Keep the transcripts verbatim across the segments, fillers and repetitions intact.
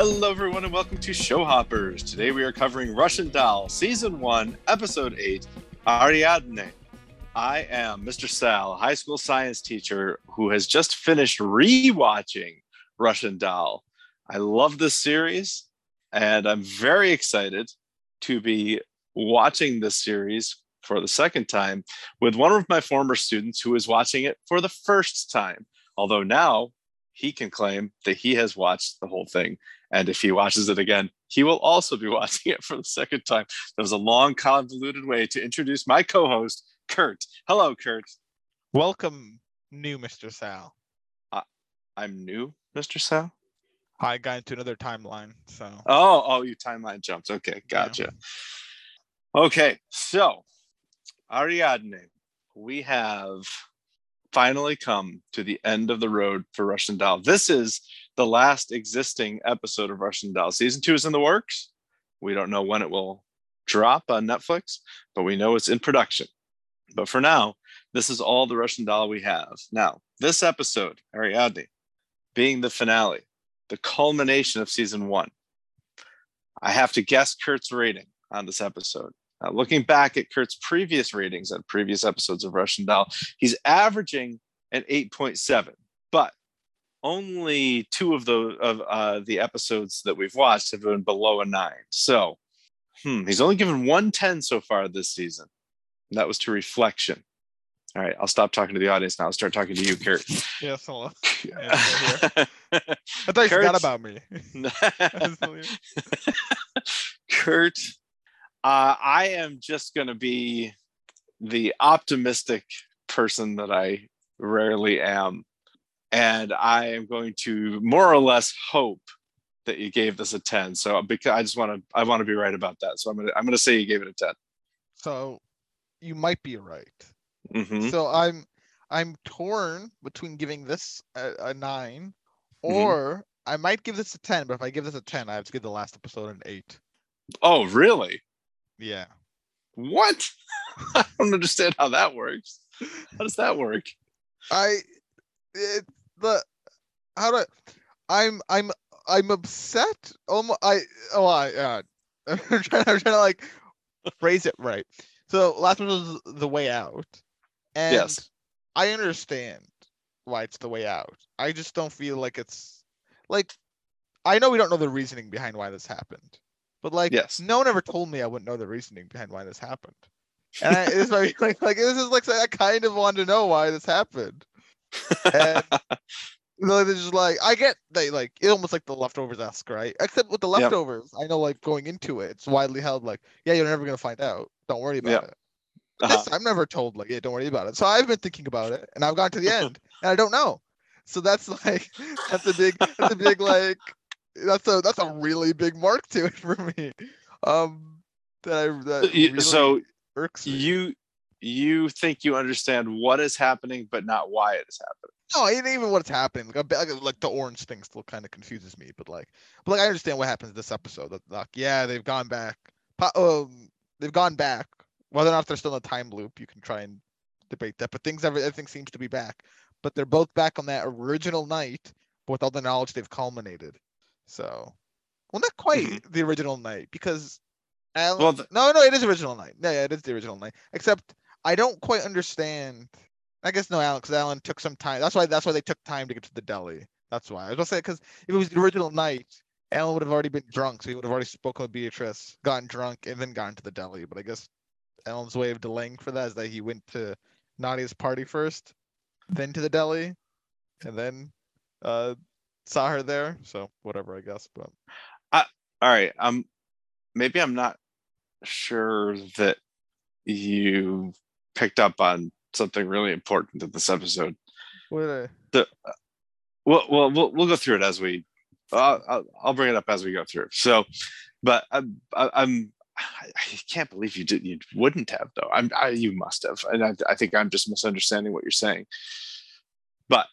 Hello, everyone, and welcome to Show Hoppers. Today we are covering Russian Doll, Season one, Episode eight, Ariadne. I am Mister Sal, a high school science teacher who has just finished re-watching Russian Doll. I love this series, and I'm very excited to be watching this series for the second time with one of my former students who is watching it for the first time, although now he can claim that he has watched the whole thing. And if he watches it again, he will also be watching it for the second time. That was a long, convoluted way to introduce my co-host, Kurt. Hello, Kurt. Welcome, new Mister Sal. Uh, I'm new, Mister Sal? I got into another timeline, so. Oh, oh, you timeline jumped. Okay, gotcha. Yeah. Okay, so, Ariadne, we have finally come to the end of the road for Russian Doll. This is the last existing episode of Russian Doll. Season two is in the works. We don't know when it will drop on Netflix, but we know it's in production. But for now, this is all the Russian Doll we have. Now, this episode, Ariadne, being the finale, the culmination of season one, I have to guess Kurt's rating on this episode. Now, looking back at Kurt's previous ratings on previous episodes of Russian Doll, he's averaging an eight point seven, but only two of the of uh, the episodes that we've watched have been below a nine. So hmm, he's only given one ten so far this season. And that was to reflection. All right, I'll stop talking to the audience now. I'll start talking to you, Kurt. Yeah, hello. Yeah, here. I thought you Kurt's... forgot about me. Kurt. Uh, I am just going to be the optimistic person that I rarely am. And I am going to more or less hope that you gave this a ten. So because I just want to, I want to be right about that. So I'm going to, I'm going to say you gave it a ten. So you might be right. Mm-hmm. So I'm, I'm torn between giving this a, a nine or mm-hmm. I might give this a ten, but if I give this a ten, I have to give the last episode an eight. Oh, really? Yeah. What? I don't understand how that works. How does that work? I it, the how do I'm I'm I'm upset. Almost I oh I uh, I'm trying I'm trying to like phrase it right. So last one was The Way Out, and yes. I understand why it's The Way Out. I just don't feel like it's like I know we don't know the reasoning behind why this happened. But like, yes. No one ever told me I wouldn't know the reasoning behind why this happened, and I, this might be like, like this is like I kind of want to know why this happened. And they're just like, I get they like it almost like The Leftovers-esque, right? Except with The Leftovers, yep. I know like going into it, it's widely held like, yeah, you're never gonna find out. Don't worry about yep. it. Uh-huh. This, I'm never told like, yeah, don't worry about it. So I've been thinking about it, and I've gotten to the end, and I don't know. So that's like that's a big that's a big like. That's a that's a really big mark to it for me. Um, that I that really so irks me. you you think you understand what is happening, but not why it is happening. No, I didn't even what's happening. Like, like, like the orange thing still kind of confuses me, but like, but like I understand what happens this episode. That like, yeah, they've gone back. Um, they've gone back. Whether or not they're still in a time loop, you can try and debate that. But things everything seems to be back. But they're both back on that original night, but with all the knowledge they've culminated. So, well, not quite mm-hmm. the original night because, Al- well, the- no, no, it is original night. No, yeah, it is the original night. Except I don't quite understand. I guess no, Alex. Alan took some time. That's why. That's why they took time to get to the deli. That's why. I was gonna say because if it was the original night, Alan would have already been drunk, so he would have already spoken with Beatrice, gotten drunk, and then gone to the deli. But I guess Alan's way of delaying for that is that he went to Nadia's party first, then to the deli, and then, uh. saw her there, so whatever, I guess. But I, all right, um, maybe I'm not sure that you picked up on something really important in this episode. What? I... The, uh, well, well, we'll we'll go through it as we. Uh, I'll I'll bring it up as we go through. So, but I'm, I'm I can't believe you didn't you wouldn't have though. I'm I, you must have, and I, I think I'm just misunderstanding what you're saying. But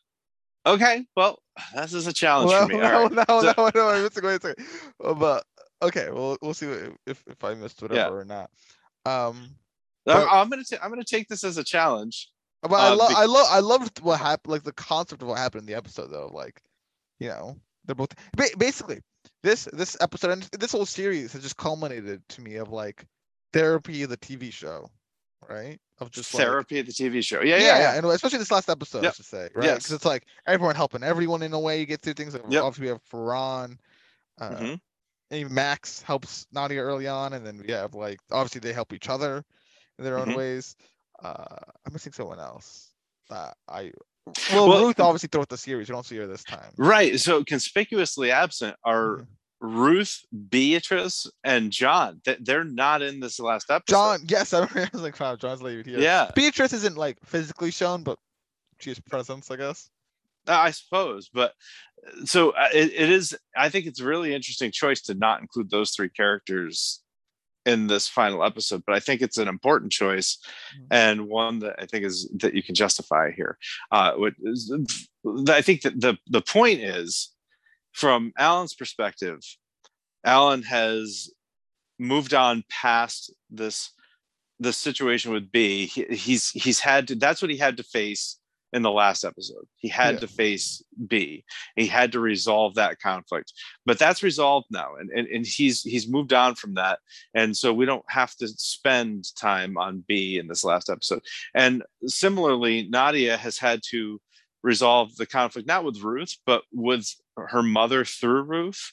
okay, well. This is a challenge well, for me. No, right. no, so, no, no, I missed it. But okay, well, we'll see if, if I missed whatever yeah. or not. Um, but, I'm gonna t- I'm gonna take this as a challenge. But uh, I love because- I love I loved what happened, like the concept of what happened in the episode, though. Like, you know, they're both ba- basically this this episode and this whole series has just culminated to me of like therapy the T V show, right? Of just therapy like, the T V show. Yeah, yeah, yeah, yeah. And especially this last episode, yep. I should say, right? Because yes. it's like everyone helping everyone in a way you get through things. Like, yep. Obviously, we have Ferran, uh, mm-hmm. and Max helps Nadia early on, and then we have like obviously they help each other in their own mm-hmm. ways. Uh, I'm missing someone else. Uh, I. Well, well, Ruth obviously throughout the series. You don't see her this time. Right. So conspicuously absent are mm-hmm. Ruth, Beatrice, and John. They're not in this last episode. John, yes. I, remember, I was like, wow, John's leaving here. Yeah. Beatrice isn't like physically shown, but she has presence, I guess. I suppose. But so it, it is, I think it's a really interesting choice to not include those three characters in this final episode, but I think it's an important choice and one that I think is that you can justify here. Uh, is, I think that the, the point is from Alan's perspective, Alan has moved on past this, this situation with B. He, he's, he's had to, that's what he had to face in the last episode. He had yeah. to face B. He had to resolve that conflict, but that's resolved now. And, and and he's he's moved on from that. And so we don't have to spend time on B in this last episode. And similarly, Nadia has had to resolve the conflict, not with Ruth, but with her mother through Ruth.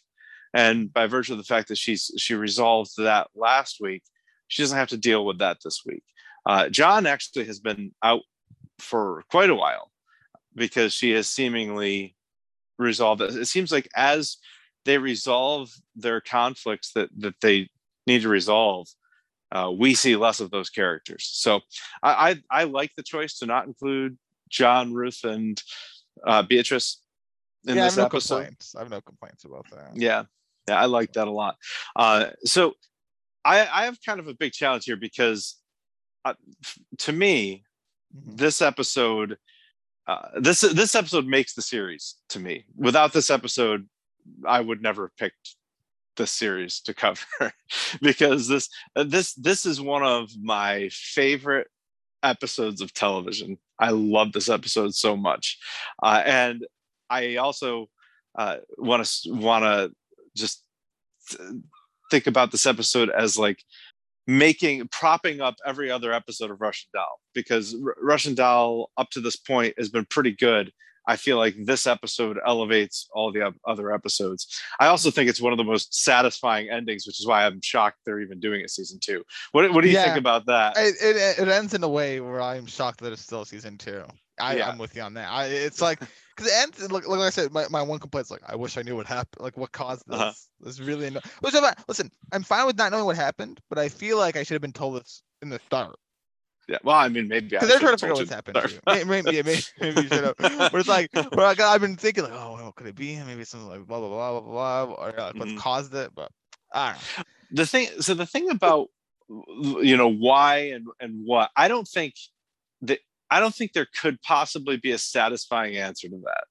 And by virtue of the fact that she's she resolved that last week, she doesn't have to deal with that this week. Uh, John actually has been out for quite a while because she has seemingly resolved it. It seems like as they resolve their conflicts that, that they need to resolve, uh, we see less of those characters. So I, I, I like the choice to not include John, Ruth, and uh, Beatrice in yeah, this I have episode. No complaints. I have no complaints about that. Yeah. Yeah. I like that a lot. Uh, so I, I have kind of a big challenge here because uh, to me, This episode, uh, this this episode makes the series to me. Without this episode, I would never have picked this series to cover because this this this is one of my favorite episodes of television. I love this episode so much, uh, and I also want to want to just think about this episode as like making propping up every other episode of Russian Doll, because R- Russian Doll up to this point has been pretty good. I feel like this episode elevates all the o- other episodes. I also think it's one of the most satisfying endings, which is why I'm shocked they're even doing it season two. What what do you yeah, think about that? It, it it ends in a way where I'm shocked that it's still season two. I, yeah. I'm with you on that. I, it's like because it ends. Like, like I said, my, my one complaint is like I wish I knew what happened. Like what caused this? Uh-huh. This really anno- which I'm, listen. I'm fine with not knowing what happened, but I feel like I should have been told this in the start. Yeah, well, I mean, maybe because they're trying to figure out what's happened. To you. Maybe, maybe, maybe, maybe you should have. But it's like, well, like, I've been thinking, like, oh, what could it be? Maybe it's something like blah blah blah blah blah, or like, what's mm-hmm. caused it? But I don't know. The thing, so the thing about you know why and, and what, I don't think that I don't think there could possibly be a satisfying answer to that.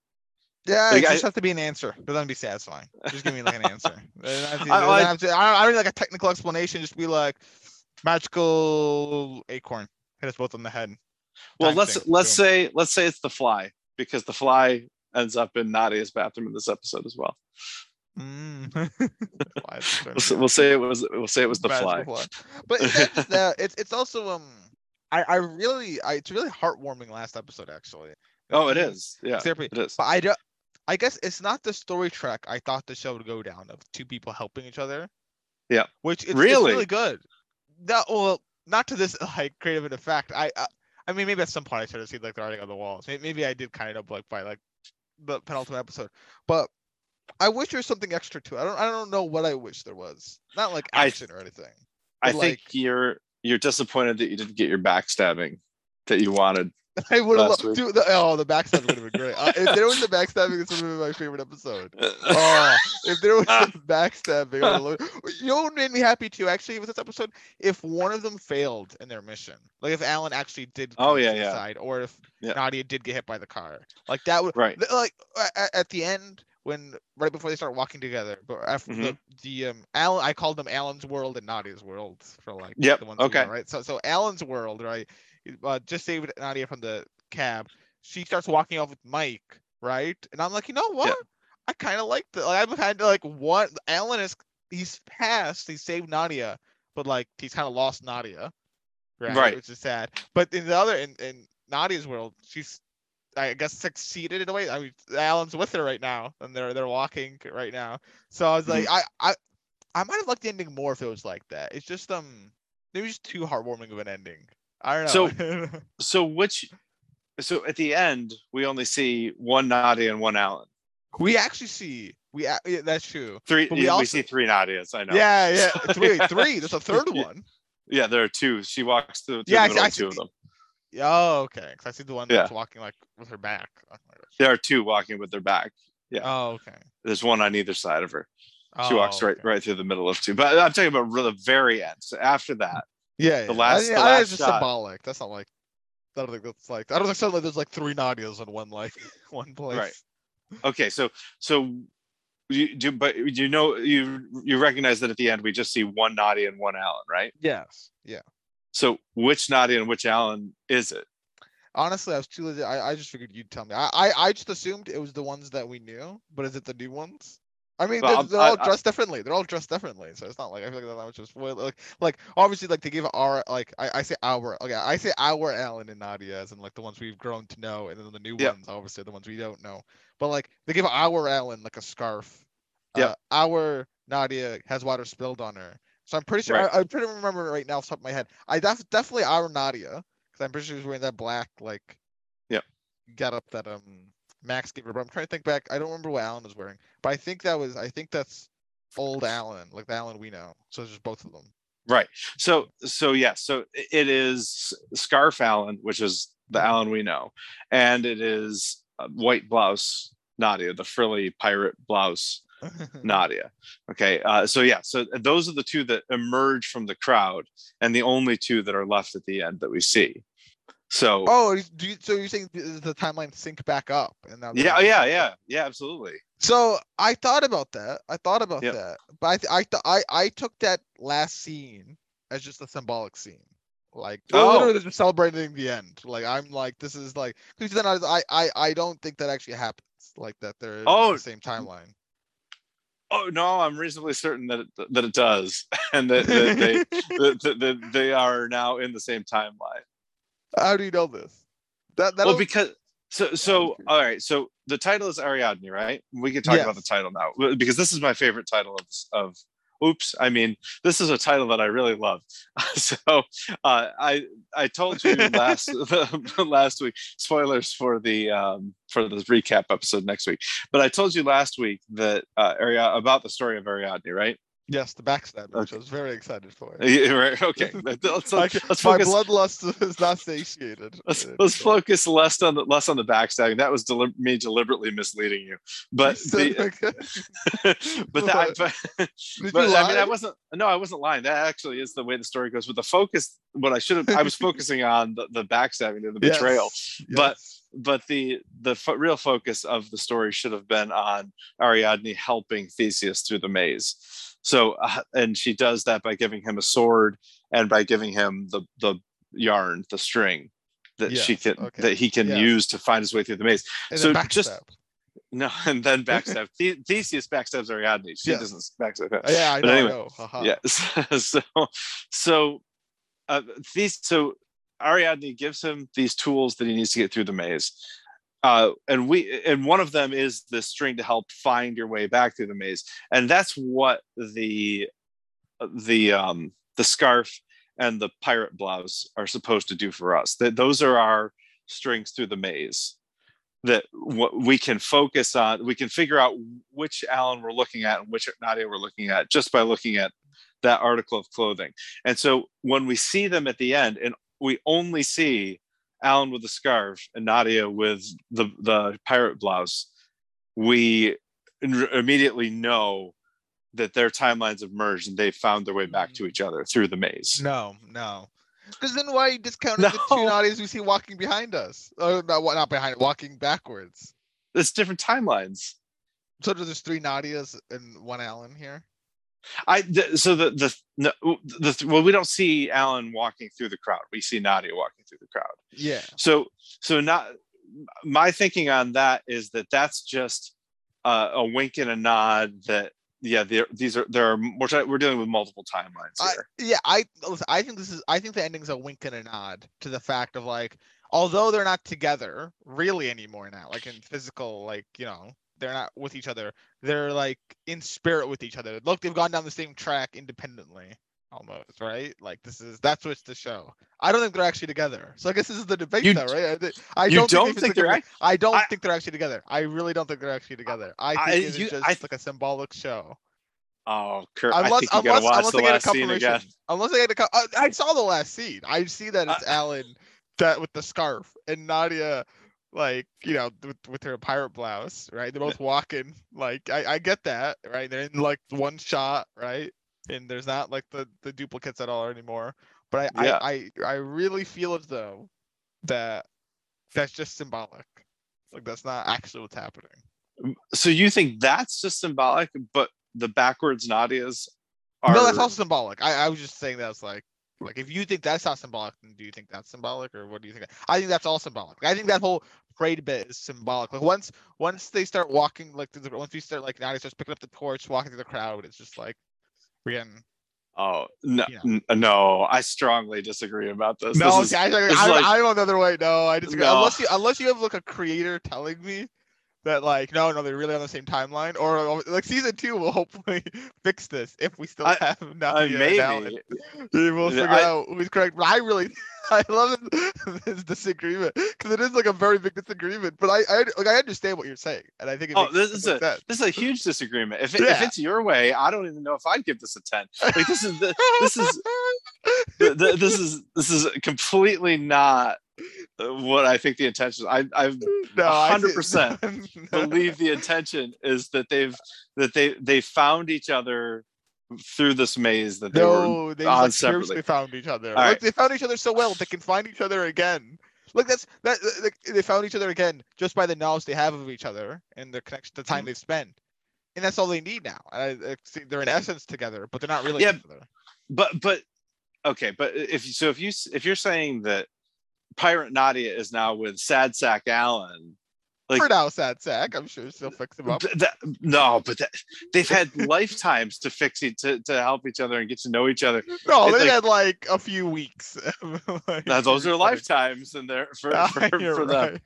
Yeah, like, it just I, has to be an answer. It doesn't be satisfying. Just give me like an answer. I, to, I, like, to, I, don't, I don't need like a technical explanation. Just be like magical acorn. Hit us both on the head. Well, let's thing. let's Boom. say let's say it's the fly, because the fly ends up in Nadia's bathroom in this episode as well. Mm. we'll, we'll say it was we'll say it was the fly. fly. But it's, uh, it's it's also um I I really I, it's really heartwarming last episode actually. Oh, it is. Yeah, therapy. It is. But I don't, I guess it's not the story track I thought the show would go down of two people helping each other. Yeah, which it's really, it's really good. That well. Not to this like creative an effect. I, I I mean maybe at some point I should have seen like the writing on the walls. Maybe, maybe I did kind of like by like the penultimate episode. But I wish there was something extra to it. I don't I don't know what I wish there was. Not like action I, or anything. I like, think you're you're disappointed that you didn't get your backstabbing that you wanted. I would have loved dude, the, oh the backstabbing would have been great. Uh, if there was the backstabbing, this would have been my favorite episode. Uh, if there was the backstabbing, you know what made me happy too actually with this episode? If one of them failed in their mission, like if Alan actually did oh yeah suicide, yeah or if yeah. Nadia did get hit by the car, like that would right like at, at the end when right before they start walking together, but after mm-hmm. the, the um Alan, I called them Alan's world and Nadia's world for like yep the ones okay who were, right so so Alan's world right. Uh, just saved Nadia from the cab. She starts walking off with Mike, right? And I'm like, you know what? Yeah. I kind of like the. I've had to like one. Alan is he's passed. He saved Nadia, but like he's kind of lost Nadia, right? right? Which is sad. But in the other, in, in Nadia's world, she's I guess succeeded in a way. I mean, Alan's with her right now, and they're they're walking right now. So I was like, mm-hmm. I I I might have liked the ending more if it was like that. It's just um, it was just too heartwarming of an ending. I don't know. So so which so at the end we only see one Nadia and one Alan. We actually see we yeah, that's true. Three but we, yeah, also, we see three Nadias. I know. Yeah, yeah. Three, three. There's a third one. Yeah, there are two. She walks through. through yeah, the I, I see, two of them. Oh, okay. Because I see the one yeah. that's walking like with her back. Oh, there are two walking with their back. Yeah. Oh, okay. There's one on either side of her. She oh, walks right, okay. right through the middle of two. But I'm talking about the very end. So after that. Yeah, the yeah. last, I, the I, last it's just shot. Symbolic. That's not like. I don't think that's like. I don't think suddenly there's like three Nadias in one like one place. Right. Okay, so so you do, but you know you you recognize that at the end we just see one Nadia and one Alan, right? Yes. Yeah. So which Nadia and which Alan is it? Honestly, I was too. I, I just figured you'd tell me. I, I I just assumed it was the ones that we knew, but is it the new ones? I mean, well, they're, they're all I, dressed I, differently. They're all dressed differently, so it's not like I feel like that much of a spoiler. Like, like obviously, like they give our like I, I say our okay, I say our Alan and Nadia as in like the ones we've grown to know, and then the new yeah. ones obviously the ones we don't know. But like they give our Alan like a scarf. Yeah. Uh, our Nadia has water spilled on her, so I'm pretty sure right. I, I'm trying to remember right now off the top of my head. I def- definitely our Nadia because I'm pretty sure she's wearing that black like. Yeah. Got up that um. Max gave her, but I'm trying to think back. I don't remember what Alan was wearing, but I think that was, I think that's old Alan, like the Alan we know. So it's just both of them. Right. So, so yeah, so it is Scarf Alan, which is the Alan we know. And it is White Blouse Nadia, the frilly pirate blouse Nadia. Okay. Uh, so yeah, so those are the two that emerge from the crowd and the only two that are left at the end that we see. So oh, do you, so you're saying the timeline sync back up? And now yeah, yeah, yeah, up. yeah, absolutely. So I thought about that. I thought about yep. that, but I, th- I, th- I, I took that last scene as just a symbolic scene, like oh. literally just celebrating the end. Like I'm like this is like because then I, I, I don't think that actually happens. Like that they're in oh. the same timeline. Oh no, I'm reasonably certain that it, that it does, and that, that they that, that, that they are now in the same timeline. How do you know this? That that well, because so so all right. So the title is Ariadne, right? We can talk yes. about the title now because this is my favorite title of of. Oops, I mean this is a title that I really love. So uh, I I told you last the, last week. Spoilers for the um, for the recap episode next week. But I told you last week that uh, Ariadne about the story of Ariadne, right? Yes, the backstab, which okay. I was very excited for. Yeah, right. Okay. Let's, let's, okay. let's focus. My bloodlust is not satiated. Let's, let's so. focus less on the less on the backstabbing. That was deli- me deliberately misleading you, but the, but that. But, but I lie? mean, I wasn't. No, I wasn't lying. That actually is the way the story goes. With the focus, what I should have, I was focusing on the, the backstabbing and the betrayal, yes. but. Yes. But the the fo- real focus of the story should have been on Ariadne helping Theseus through the maze. So, uh, and she does that by giving him a sword and by giving him the the yarn, the string that yes, she can okay. that he can yes. use to find his way through the maze. And so just no, and then backstab the- Theseus backstabs Ariadne. She yes. doesn't backstab him. Yeah, I but know. Anyway, I know. Uh-huh. Yeah. so so uh, these so. Ariadne gives him these tools that he needs to get through the maze. Uh, and we and one of them is the string to help find your way back through the maze. And that's what the the um, the scarf and the pirate blouse are supposed to do for us. That those are our strings through the maze that what we can focus on. We can figure out which Alan we're looking at and which Nadia we're looking at just by looking at that article of clothing. And so when we see them at the end and we only see Alan with the scarf and Nadia with the, the pirate blouse, we immediately know that their timelines have merged and they found their way back to each other through the maze. No, no. Because then why are you discounting no. the two Nadias we see walking behind us? Or not, not behind, walking backwards. It's different timelines. So there's three Nadias and one Alan here? I th- so the the, no, the th- well we don't see Alan walking through the crowd. We see Nadia walking through the crowd. Yeah. So so not my thinking on that is that that's just uh, a wink and a nod that, yeah, these are there are more. We're dealing with multiple timelines here. I, yeah, I listen, I think this is. I think the ending's a wink and a nod to the fact of like, although they're not together really anymore now, like in physical, like you know, they're not with each other. They're like in spirit with each other. Look, they've gone down the same track independently, almost, right? Like this is that's what's the show. I don't think they're actually together. So I guess this is the debate, you, though, right? I, I you don't, don't think, think they're. Together. I don't I, think they're actually together. I really don't think they're actually together. I think I, it's you, just I, like a symbolic show. Oh, Kurt! Unless, I think you unless, gotta watch unless the they last scene again. Unless they had a couple. I, I saw the last scene. I see that it's uh, Alan that with the scarf and Nadia, like you know, with, with her pirate blouse, right? They're both walking. Like I, I get that, right? They're in like one shot, right? And there's not like the, the duplicates at all anymore. But I, yeah. I, I I really feel as though that that's just symbolic. Like that's not actually what's happening. So you think that's just symbolic, but the backwards Nadias are no, that's also symbolic. I, I was just saying that's like like if you think that's not symbolic, then do you think that's symbolic or what do you think? I think that's all symbolic. I think that whole parade bit is symbolic. Like once once they start walking, like once we start like Nadia starts picking up the torch, walking through the crowd, it's just like Rian. Oh no, yeah. n- no! I strongly disagree about this. No, this is, I, I, I, like, I'm another way. No, I disagree. No. Unless you, unless you have like a creator telling me that, like, no, no, they're really on the same timeline, or like season two will hopefully fix this if we still I, have nothing. Maybe we will figure I, out who's correct. But I really, I love this, this disagreement because it is like a very big disagreement. But I, I, like, I understand what you're saying, and I think it oh, makes, this is a sense. This is a huge disagreement. If it, yeah. if it's your way, I don't even know if I'd give this a ten. Like this is the, this is the, the, this is this is completely not what I think the intention is. I I've no, one hundred percent I believe the intention is that they've that they they found each other through this maze that they no, were they on just, like, separately. They found each other. Right. Like, they found each other so well they can find each other again. Like that's that like, they found each other again just by the knowledge they have of each other and their connection, the time mm-hmm. they've spent, and that's all they need now. I, I see they're in essence together, but they're not really yeah, together. But but okay, but if so, if you if you're saying that. Pirate Nadia is now with Sad Sack Allen. Like, for now, Sad Sack. I'm sure she'll fix him up. That, no, but that, they've had lifetimes to fix it, to, to help each other and get to know each other. No, they like, had like a few weeks. Like, now, those are lifetimes in there for, for, for, for them.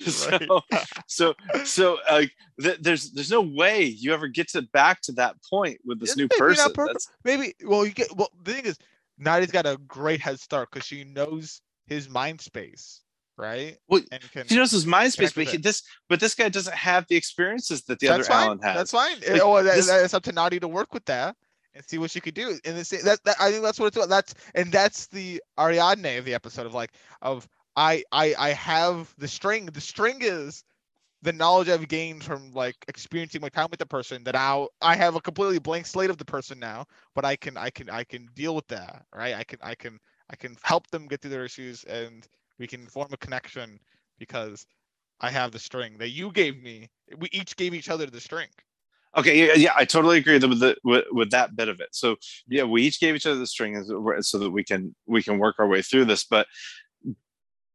Right. So, right. so, so like, th- there's there's no way you ever get to back to that point with this Isn't new person. Maybe. Well, you get. Well, the thing is, Nadia's got a great head start because she knows his mind space, right? Well, and can, he knows his mind space, but he, this, but this guy doesn't have the experiences that the that's other fine. Alan has. That's fine. Like, oh, that, this... that's up to Nadia to work with that and see what she could do. And this, that, that, I think that's what it's about. That's and that's the Ariadne of the episode of like of I, I, I have the string. The string is the knowledge I've gained from like experiencing my time with the person that I I have a completely blank slate of the person now, but I can I can I can deal with that, right? I can I can. I can help them get through their issues and we can form a connection because I have the string that you gave me. We each gave each other the string. Okay. Yeah. yeah I totally agree with, the, with, with that bit of it. So yeah, we each gave each other the string so that we can, we can work our way through this, but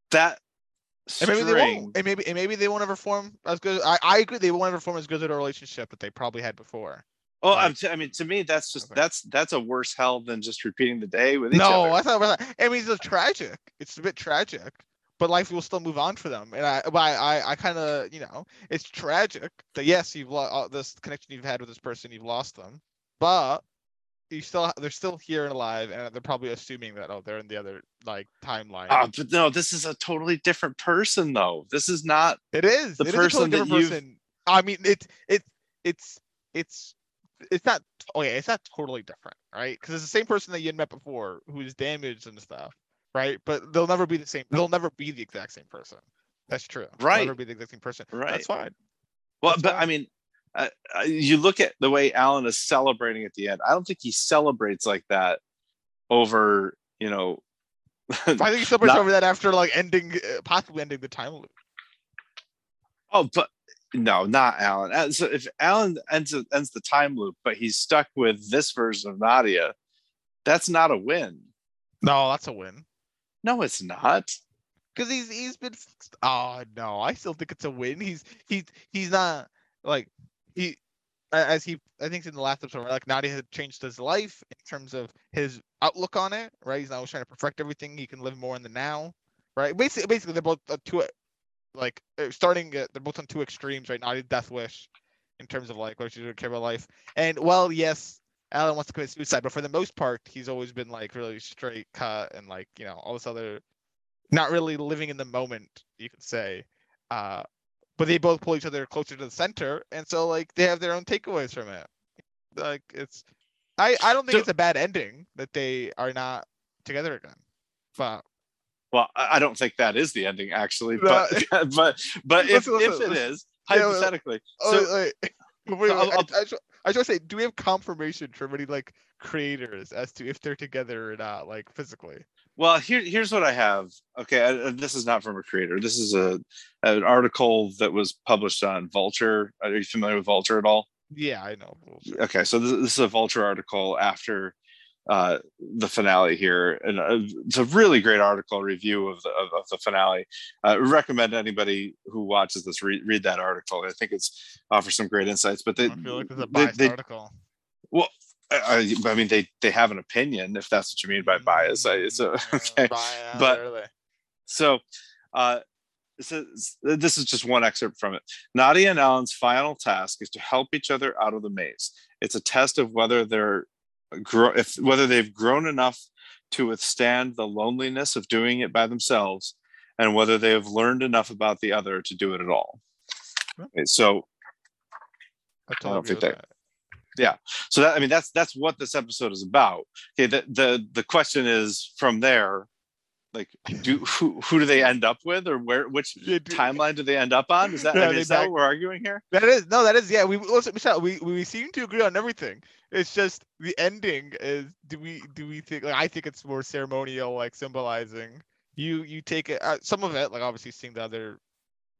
that string... And maybe they won't, and maybe, and maybe they won't ever form as good. I, I agree. They won't ever form as good of a relationship that they probably had before. Oh, I'm t- I mean, to me, that's just okay. that's that's a worse hell than just repeating the day with each no, other. No, I thought about that. I mean, it's tragic. It's a bit tragic, but life will still move on for them. And I, but I, I kind of, you know, it's tragic that yes, you've lost this connection you've had with this person, you've lost them, but you still they're still here and alive, and they're probably assuming that oh, they're in the other like timeline. Uh, but no, this is a totally different person, though. This is not. It is the it person is a totally that you. Person. I mean, it's it's it's it's. It's not oh yeah, it's not totally different, right? Because it's the same person that you had met before who's damaged and stuff, right? But they'll never be the same. They'll never be the exact same person. That's true. Right. They'll never be the exact same person. Right. That's fine. Well, That's but fine. I mean, uh, you look at the way Alan is celebrating at the end. I don't think he celebrates like that over, you know. I think he celebrates not... over that after like ending, possibly ending the time loop. Oh, but. No, not Alan. So if Alan ends ends the time loop, but he's stuck with this version of Nadia, that's not a win. No, that's a win. No, it's not. Because he's he's been. Oh no, I still think it's a win. He's he's he's not like he, as he, I think in the last episode, like Nadia had changed his life in terms of his outlook on it, right? He's now trying to perfect everything. He can live more in the now, right? Basically, basically they're both two, like starting, they're both on two extremes, right? Nadia's death wish in terms of like what she doesn't care about life. And well, yes, Alan wants to commit suicide, but for the most part, he's always been like really straight cut and like, you know, all this other, not really living in the moment, you could say. Uh, but they both pull each other closer to the center, and so like they have their own takeaways from it. Like it's, I, I don't think so, it's a bad ending that they are not together again. But well, I don't think that is the ending actually. But uh, but but listen, if listen, if listen. It is hypothetically, yeah, well, so, oh, like, wait, so I'll, I'll, I, I, just, I just say, do we have confirmation from any like creators as to if they're together or not, like physically? Well, here, here's what I have. Okay, I, I, this is not from a creator. This is a an article that was published on Vulture. Are you familiar with Vulture at all? Yeah, I know. Okay, so this, this is a Vulture article after uh, the finale here, and uh, it's a really great article review of the, of, of the finale. I uh, recommend anybody who watches this read, read that article. I think it's offers some great insights. But they I feel like it's a biased they, they, article. Well. I, I mean, they, they have an opinion, if that's what you mean by bias. I, so, okay. Bias, but really. so, uh, so this is just one excerpt from it. Nadia and Alan's final task is to help each other out of the maze. It's a test of whether they're gro- if whether they've grown enough to withstand the loneliness of doing it by themselves, and whether they have learned enough about the other to do it at all. Okay, so, I, I don't think that. that. Yeah, so that, I mean that's that's what this episode is about. Okay, the the, the question is from there, like do who, who do they end up with, or where which timeline do they end up on? Is that yeah, I mean, is back, that what we're arguing here? That is no, that is yeah. We listen, Michelle, we we seem to agree on everything. It's just the ending is do we do we think? Like, I think it's more ceremonial, like symbolizing. You you take it uh, some of it, like obviously seeing the other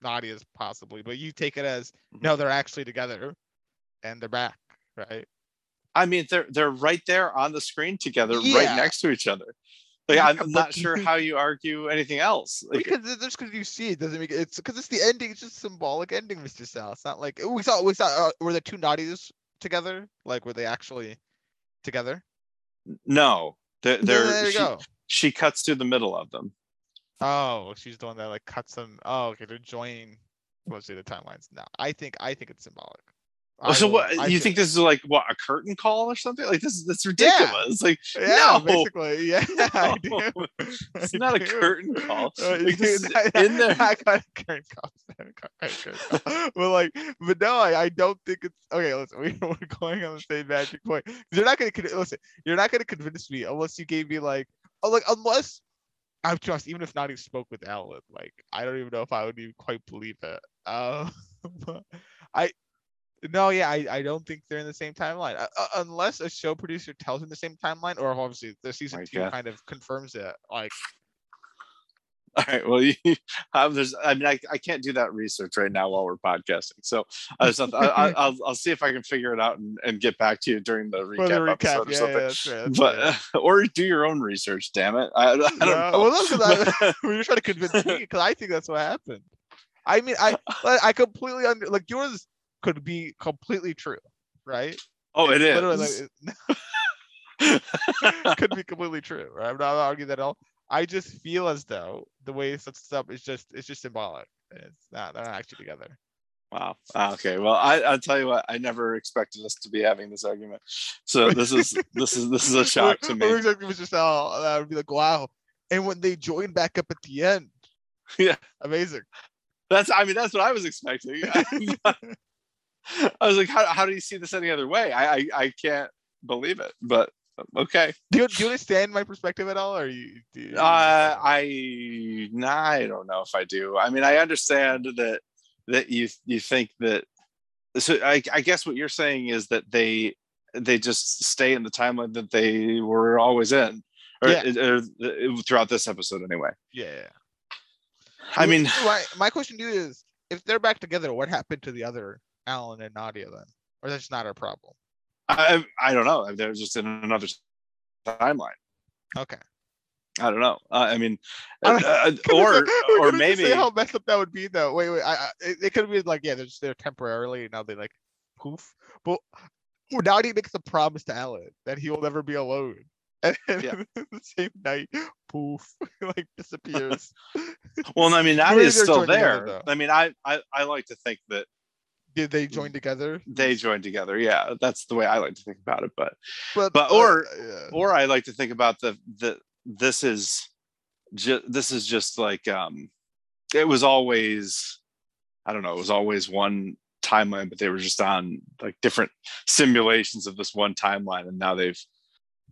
Nadias possibly, but you take it as mm-hmm. no, they're actually together, and they're back. Right. I mean, they're they're right there on the screen together, yeah. right next to each other. Like, I'm not sure how you argue anything else. Like, because just because you see it doesn't make it. It's because it's the ending. It's just a symbolic ending, Mister Sal. It's not like we saw. We saw. Uh, were the two Nadias together? Like, were they actually together? No. They're, they're, yeah, there you she, go. She cuts through the middle of them. Oh, she's the one that like cuts them. Oh, okay. They're joining. Let's see the timelines now. I think. I think it's symbolic. I so will, what I you think, think this is like what a curtain call or something like this? That's ridiculous. Yeah. Like yeah, no, basically, yeah, no. I do. It's I not do. a curtain call. Uh, like, dude, I, in there, I got a curtain call. A curtain call. But like, but no, I, I don't think it's okay. Listen, we, we're going on the same magic point. You're not gonna listen. You're not gonna convince me unless you gave me like, oh, like unless I trust. Even if Nadia spoke with Alan, like I don't even know if I would even quite believe it. Um, I. No, yeah, I, I don't think they're in the same timeline. Uh, unless a show producer tells them the same timeline, or obviously the season two kind of confirms it. Like, all right, well, you, um, there's, I mean, I, I can't do that research right now while we're podcasting. So uh, I, I, I'll I'll see if I can figure it out and, and get back to you during the recap, the recap episode yeah, or something. Yeah, that's right, that's but right. uh, or do your own research, damn it. I, I don't uh, know. Well, look, cause I, we were trying to convince me because I think that's what happened. I mean, I I completely under like yours. Could be completely true, right? Oh, it it's is. Like, could be completely true. Right? I'm not arguing that at all. I just feel as though the way it sets up is just it's just symbolic. It's not they're not actually together. Wow. Okay. Well, I, I'll tell you what. I never expected us to be having this argument. So this is this is this is a shock to me. Mister Sal, I would be like, wow. And when they join back up at the end, yeah, amazing. That's I mean that's what I was expecting. I was like, how, how do you see this any other way? I, I, I can't believe it, but okay. Do you, do you understand my perspective at all? Or you, do you... Uh, I, nah, I don't know if I do. I mean, I understand that, that you, you think that, so I, I guess what you're saying is that they, they just stay in the timeline that they were always in or, yeah. or, or throughout this episode anyway. Yeah. I mean, my, my question to you is if they're back together, what happened to the other Alan and Nadia then, or that's not our problem. I I don't know. They're just in another timeline. Okay. I don't know. Uh, I mean, uh, or or maybe how messed up that would be though. Wait, wait. I, I, it could be like yeah, they're just, they're temporarily now they like poof. But now he makes a promise to Alan that he will never be alone. And then yeah. the same night, poof, like disappears. Well, I mean, that is still there. Together, I mean, I, I, I like to think that. Did they join together? They joined together. Yeah, that's the way I like to think about it. But, but, but or, uh, yeah. or I like to think about the the this is just this is just like um, it was always, I don't know, it was always one timeline, but they were just on like different simulations of this one timeline, and now they've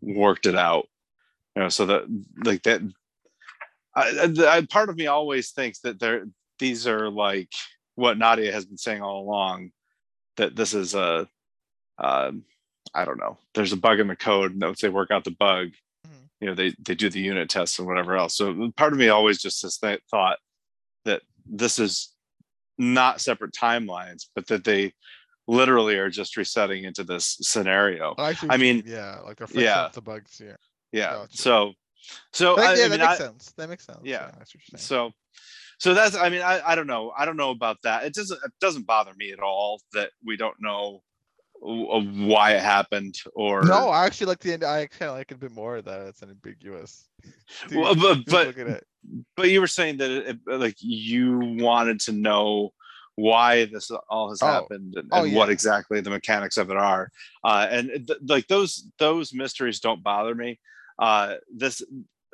worked it out, you know, so that like that I, I, part of me always thinks that they're these are like what Nadia has been saying all along, that this is a uh, I don't know, there's a bug in the code, and once they work out the bug, mm-hmm. you know, they they do the unit tests and whatever else. So part of me always just this th- thought that this is not separate timelines, but that they literally are just resetting into this scenario. I, I mean, yeah, like they're fixing yeah, up the bugs. Yeah, yeah. Gotcha. So, so that, I, yeah, I mean, that makes I, sense. That makes sense. Yeah. yeah that's what you're saying. So, so that's. I mean, I, I don't know. I don't know about that. It doesn't. It doesn't bother me at all that we don't know why it happened. Or no, I actually like the end. I kind of like it a bit more that it's ambiguous. Dude, well, but but but you were saying that it, like you wanted to know why this all has oh. happened and, oh, and yeah. what exactly the mechanics of it are, uh, and th- like those those mysteries don't bother me. Uh, this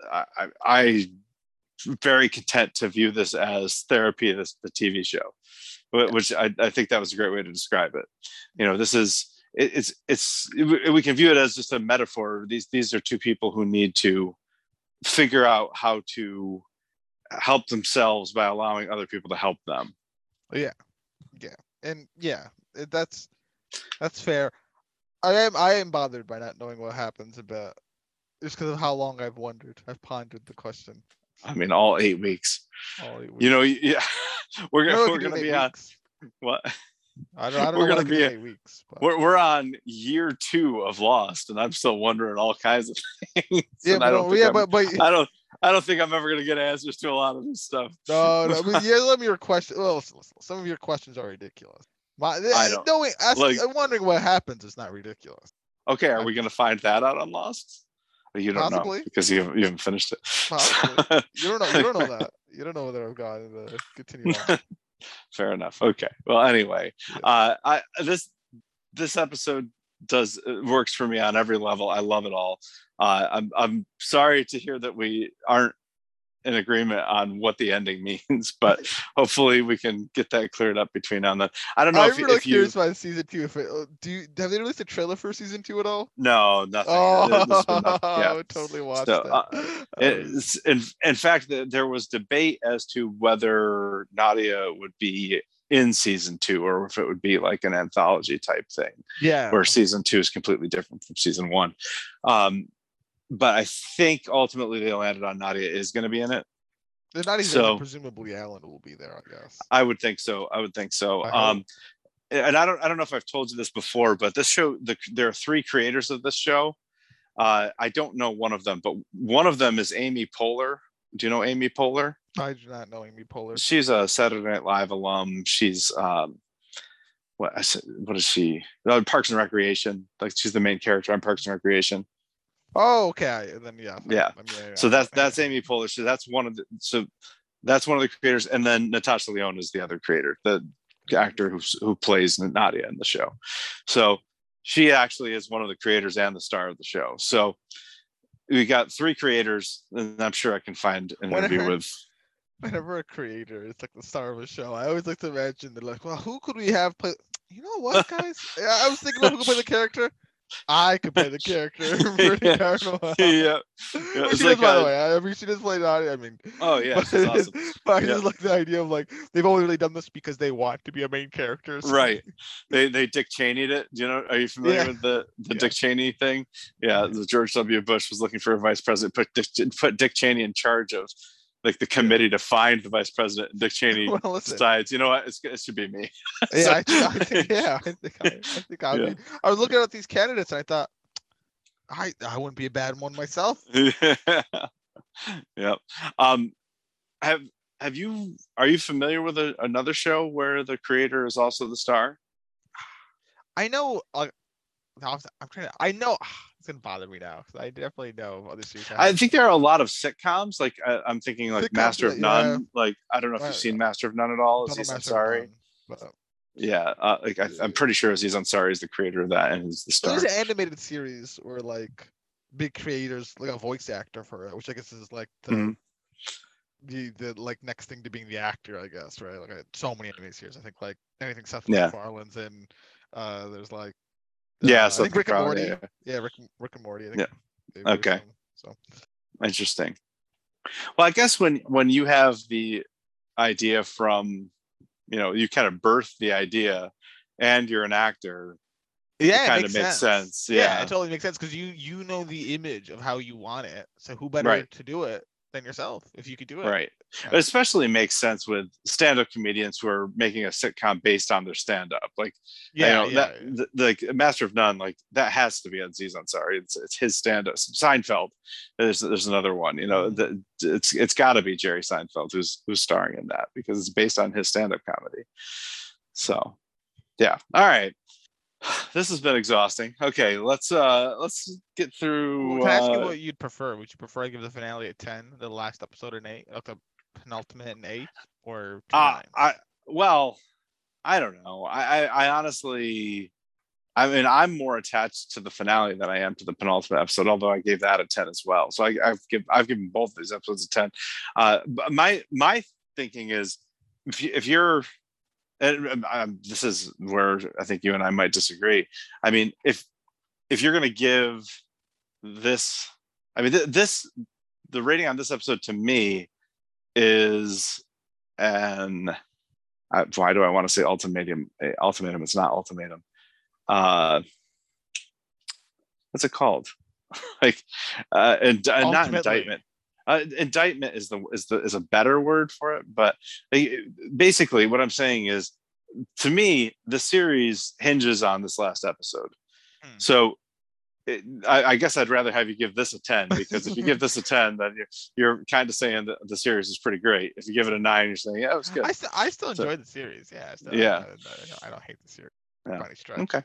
I, I, I'm very content to view this as therapy, this the T V show, which I, I think that was a great way to describe it. You know, this is it, it's it's it, we can view it as just a metaphor. These these are two people who need to figure out how to help themselves by allowing other people to help them. Yeah, yeah, and yeah, that's that's fair. I am I am bothered by not knowing what happens about just because of how long I've wondered. I've pondered the question. I mean, all eight weeks. All eight weeks. You know, yeah, we're gonna we're gonna be on what? I don't, I don't we're know. We're gonna be eight weeks. But. We're we're on year two of Lost, and I'm still wondering all kinds of things. Yeah, but I don't. Yeah, but, but I don't. I don't think I'm ever going to get answers to a lot of this stuff. No, no. I mean, yeah, let me your question. Well, listen, listen, some of your questions are ridiculous. My, I don't. No, wait, I, like, I'm wondering what happens is not ridiculous. Okay, are I, we going to find that out on Lost? You don't possibly. know because you, you haven't finished it. Possibly. You don't know. You don't know that. You don't know whether I've gone in the continue on. Fair enough. Okay. Well, anyway, yeah. uh, I this this episode does works for me on every level. I love it all. Uh, I'm I'm sorry to hear that we aren't in agreement on what the ending means, but hopefully we can get that cleared up between now and then. I don't know. I'm if, really if curious you... about season two. If it, do you, have they released a trailer for season two at all? No, nothing. Oh, not, yeah. totally watched so, uh, oh. it. In, in fact, the, there was debate as to whether Nadia would be in season two or if it would be like an anthology type thing. Yeah, where season two is completely different from season one. Um, But I think ultimately they landed on Nadia is going to be in it. They're not even so, presumably Alan will be there, I guess. I would think so. I would think so. I um, and I don't. I don't know if I've told you this before, but this show, the, there are three creators of this show. Uh, I don't know one of them, but one of them is Amy Poehler. Do you know Amy Poehler? I do not know Amy Poehler. She's a Saturday Night Live alum. She's um, what? I said, what is she? Uh, Parks and Recreation. Like she's the main character on Parks and Recreation. Oh, okay. And then yeah, yeah. I mean, yeah. So that's that's Amy Poehler. So that's one of the so that's one of the creators. And then Natasha Lyonne is the other creator, the actor who who plays Nadia in the show. So she actually is one of the creators and the star of the show. So we got three creators, and I'm sure I can find an whenever, interview with. Whenever a creator is like the star of a show, I always like to imagine they're like, well, who could we have play? You know what, guys? I was thinking about who could play the character. I could play the character. yeah, yeah. yeah. She like, does, by uh, the way. I mean, she does play Nadia. I mean, oh yeah, but, she's awesome. But yeah. I just like the idea of like they've only really done this because they want to be a main character. So. Right. They they Dick Cheney'd it. Do you know? Are you familiar yeah. with the, the yeah. Dick Cheney thing? Yeah, yeah. George W. Bush was looking for a vice president, put Dick, put Dick Cheney in charge of like the committee to find the vice president. Dick Cheney well, decides, you know what, it's, it should be me. so, yeah, I, I think, yeah, I think I, I think I would. Yeah. Be, I was looking at these candidates and I thought, I I wouldn't be a bad one myself. yeah. Yep. Um. Have Have you? Are you familiar with a, another show where the creator is also the star? I know. Uh, I'm trying to, I know it's gonna bother me now because I definitely know other series. I think there are a lot of sitcoms. Like I, I'm thinking, like sitcoms, Master of None. Yeah. Like I don't know if you've seen Master of None at all. Aziz Ansari. Yeah, uh, like I, I'm pretty sure Aziz Ansari is the creator of that and is the star. So there's an animated series where like big creators, like a voice actor for it, which I guess is like the mm-hmm. the, the like next thing to being the actor, I guess, right? Like so many animated series. I think like anything Seth yeah. MacFarlane's in. Uh, there's like. Yeah, uh, so I think Rick and Morty. Yeah, yeah Rick, Rick and Morty. I think yeah. Okay. So interesting. Well, I guess when when you have the idea from, you know, you kind of birth the idea, and you're an actor. Yeah, it kind it makes of makes sense. sense. Yeah. yeah, it totally makes sense because you you know the image of how you want it. So who better right. to do it than yourself if you could do it? Right. It especially makes sense with stand-up comedians who are making a sitcom based on their stand-up. Like, yeah, you know, yeah, that, yeah. The, the Master of None, like that has to be Aziz Ansari. It's, it's his stand-up. Seinfeld. There's there's another one. You know, the, it's it's got to be Jerry Seinfeld who's who's starring in that because it's based on his stand-up comedy. So, yeah. All right. This has been exhausting. Okay, let's uh let's get through. Well, can I ask uh, you what you'd prefer? Would you prefer I give the finale a ten, the last episode an eight, like the penultimate an eight, or two uh, nine? I well, I don't know. I, I I honestly, I mean, I'm more attached to the finale than I am to the penultimate episode. Although I gave that a ten as well. So I, I've give I've given both of these episodes a ten. Uh, but my my thinking is, if you, if you're And um, this is where I think you and I might disagree. I mean, if if you're going to give this, I mean, th- this, the rating on this episode to me is an, uh, why do I want to say ultimatum? Ultimatum, it's not ultimatum. Uh, what's it called? like, uh, and, uh, not indictment. Uh, indictment is the is the is a better word for it, but basically what I'm saying is, to me, the series hinges on this last episode. Mm. So it, I, I guess I'd rather have you give this a ten, because if you give this a ten, then you're, you're kind of saying that the series is pretty great. If you give it a nine, you're saying, yeah, it was good. I, st- I still so, enjoyed the series. Yeah. I still, yeah. I don't, I don't hate the series. Yeah. Okay.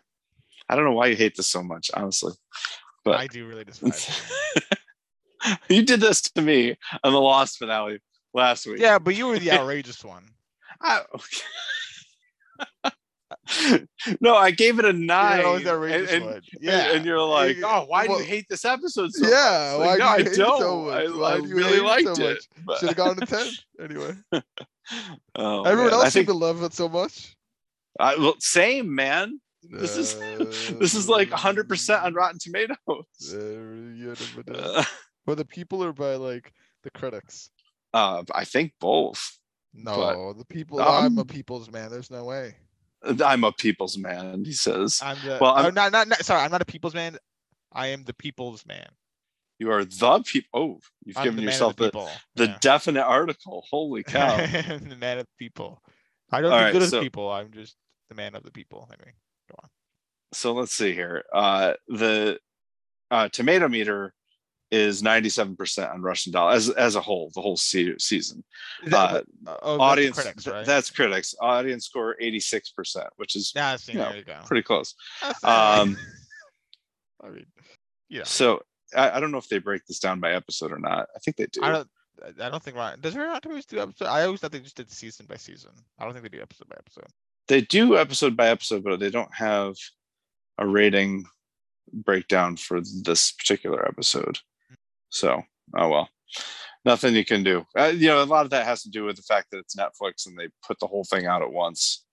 I don't know why you hate this so much, honestly, but I do really despise it. You did this to me on the Lost finale last week. Yeah, but you were the outrageous one. I, okay. No, I gave it a nine. Yeah, the outrageous and, one. Yeah. And you're like, oh, why well, do you hate this episode so yeah, much? Yeah, like, no, I don't. So I, I really liked it. So it but... Should have gone to ten anyway. Oh, everyone man. else I seemed think... to love it so much. I, well, same, man. This is uh, this is like one hundred percent on Rotten Tomatoes. Uh, yeah, by the people or by like the critics? Uh, I think both. No, but, the people. Um, I'm a people's man. There's no way. I'm a people's man. He says. I'm the, well, I'm oh, not, not, not. Sorry, I'm not a people's man. I am the people's man. You are the people. Oh, you've I'm given yourself the the, the yeah. definite article. Holy cow! The man of the people. I don't All do right, good so, as people. I'm just the man of the people. Anyway, go on. So let's see here. Uh, the uh, tomato meter is ninety-seven percent on Russian Doll as as a whole, the whole se- season. Uh, oh, audience, that's critics, right? That's critics. Audience score eighty-six percent, which is nah, you know, you pretty close. Um, I mean, yeah. So I, I don't know if they break this down by episode or not. I think they do. I don't. I don't think Rotten does Rotten Tomatoes do episode. I always thought they just did season by season. I don't think they do episode by episode. They do episode by episode, but they don't have a rating breakdown for this particular episode. So, oh well, nothing you can do. Uh, you know, a lot of that has to do with the fact that it's Netflix and they put the whole thing out at once.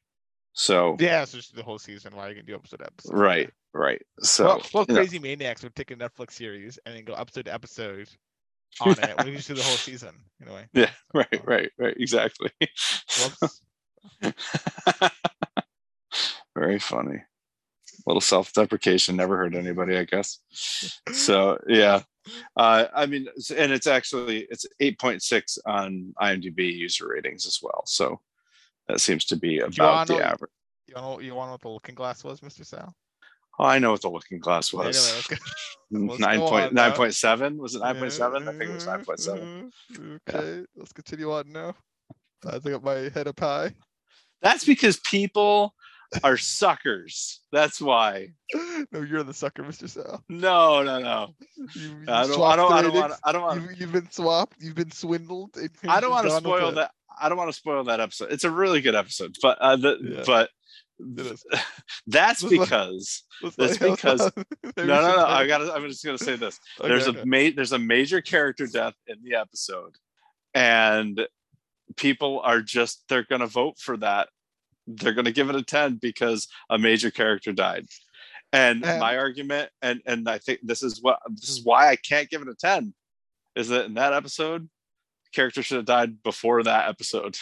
So yeah, it's just the whole season. Why you can do episode to episode? Right, right. So well, well crazy know. maniacs would take a Netflix series and then go episode to episode on it. We just do the whole season in a way. Yeah, right, right, right. Exactly. Very funny. A little self-deprecation. Never hurt anybody, I guess. So yeah. Uh, I mean, and it's actually it's eight point six on I M D B user ratings as well. So that seems to be about the average. You know, you want what the Looking Glass was, Mister Sal? Oh, I know what the Looking Glass was. Nine point nine point seven was it? Nine point seven? I think it was nine point seven. Okay, yeah. Let's continue on now. I think I got my head up high. That's because people are suckers. That's why. No, you're the sucker, Mister Sal. No, no, no. You, you I don't. I don't. I don't want. I don't want. You've, you've been swapped. You've been swindled. I don't want to spoil that. I don't want to spoil that episode. It's a really good episode, but uh, the, yeah. but that's because that's because no, no, no. I got. I'm just gonna say this. Okay, there's okay. a ma- There's a major character death in the episode, and people are just they're gonna vote for that. They're going to give it a ten because a major character died. And, and my argument, and and I think this is what this is why I can't give it a ten, is that in that episode, the character should have died before that episode.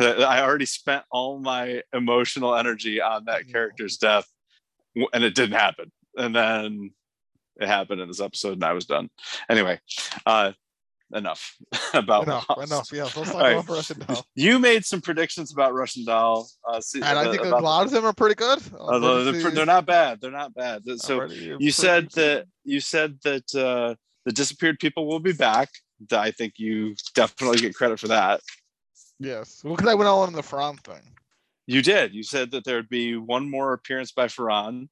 I already spent all my emotional energy on that character's death, and it didn't happen. And then it happened in this episode, and I was done. Anyway, uh, enough about enough, enough yeah let's talk right. about Russian Doll. You made some predictions about Russian Doll, uh see, and uh, I think a lot of them are pretty good. They're, they're not bad they're not bad. So already, you said good. that you said that uh the disappeared people will be back. I think you definitely get credit for that. Yes, well, because I went all on the Faran thing. You did. You said that there'd be one more appearance by Faran.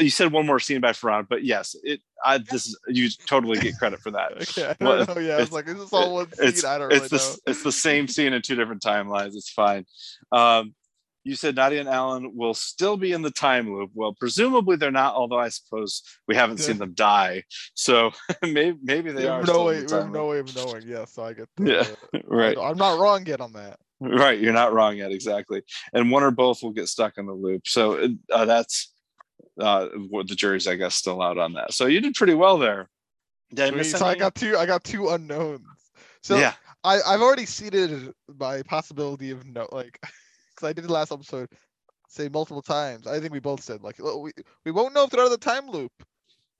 You said one more scene by Faran, but yes, it. I this is, you totally get credit for that. Okay, I don't know, yeah, it's, it's like is this all one scene? I don't really it's know. The, it's the same scene in two different timelines. It's fine. Um, you said Nadia and Alan will still be in the time loop. Well, presumably they're not. Although I suppose we haven't yeah. seen them die, so maybe maybe they we are. No still way, in the time we have no way of knowing. Yeah, so I get. The, yeah, right. I'm not wrong yet on that. Right, you're not wrong yet. Exactly, and one or both will get stuck in the loop. So uh, that's. Uh, the jury's, I guess, still out on that. So you did pretty well there. Did I, so I got two. I got two unknowns. So yeah. I, I've already seeded my possibility of no, like, because I did the last episode, say multiple times. I think we both said like we we won't know if they're out of the time loop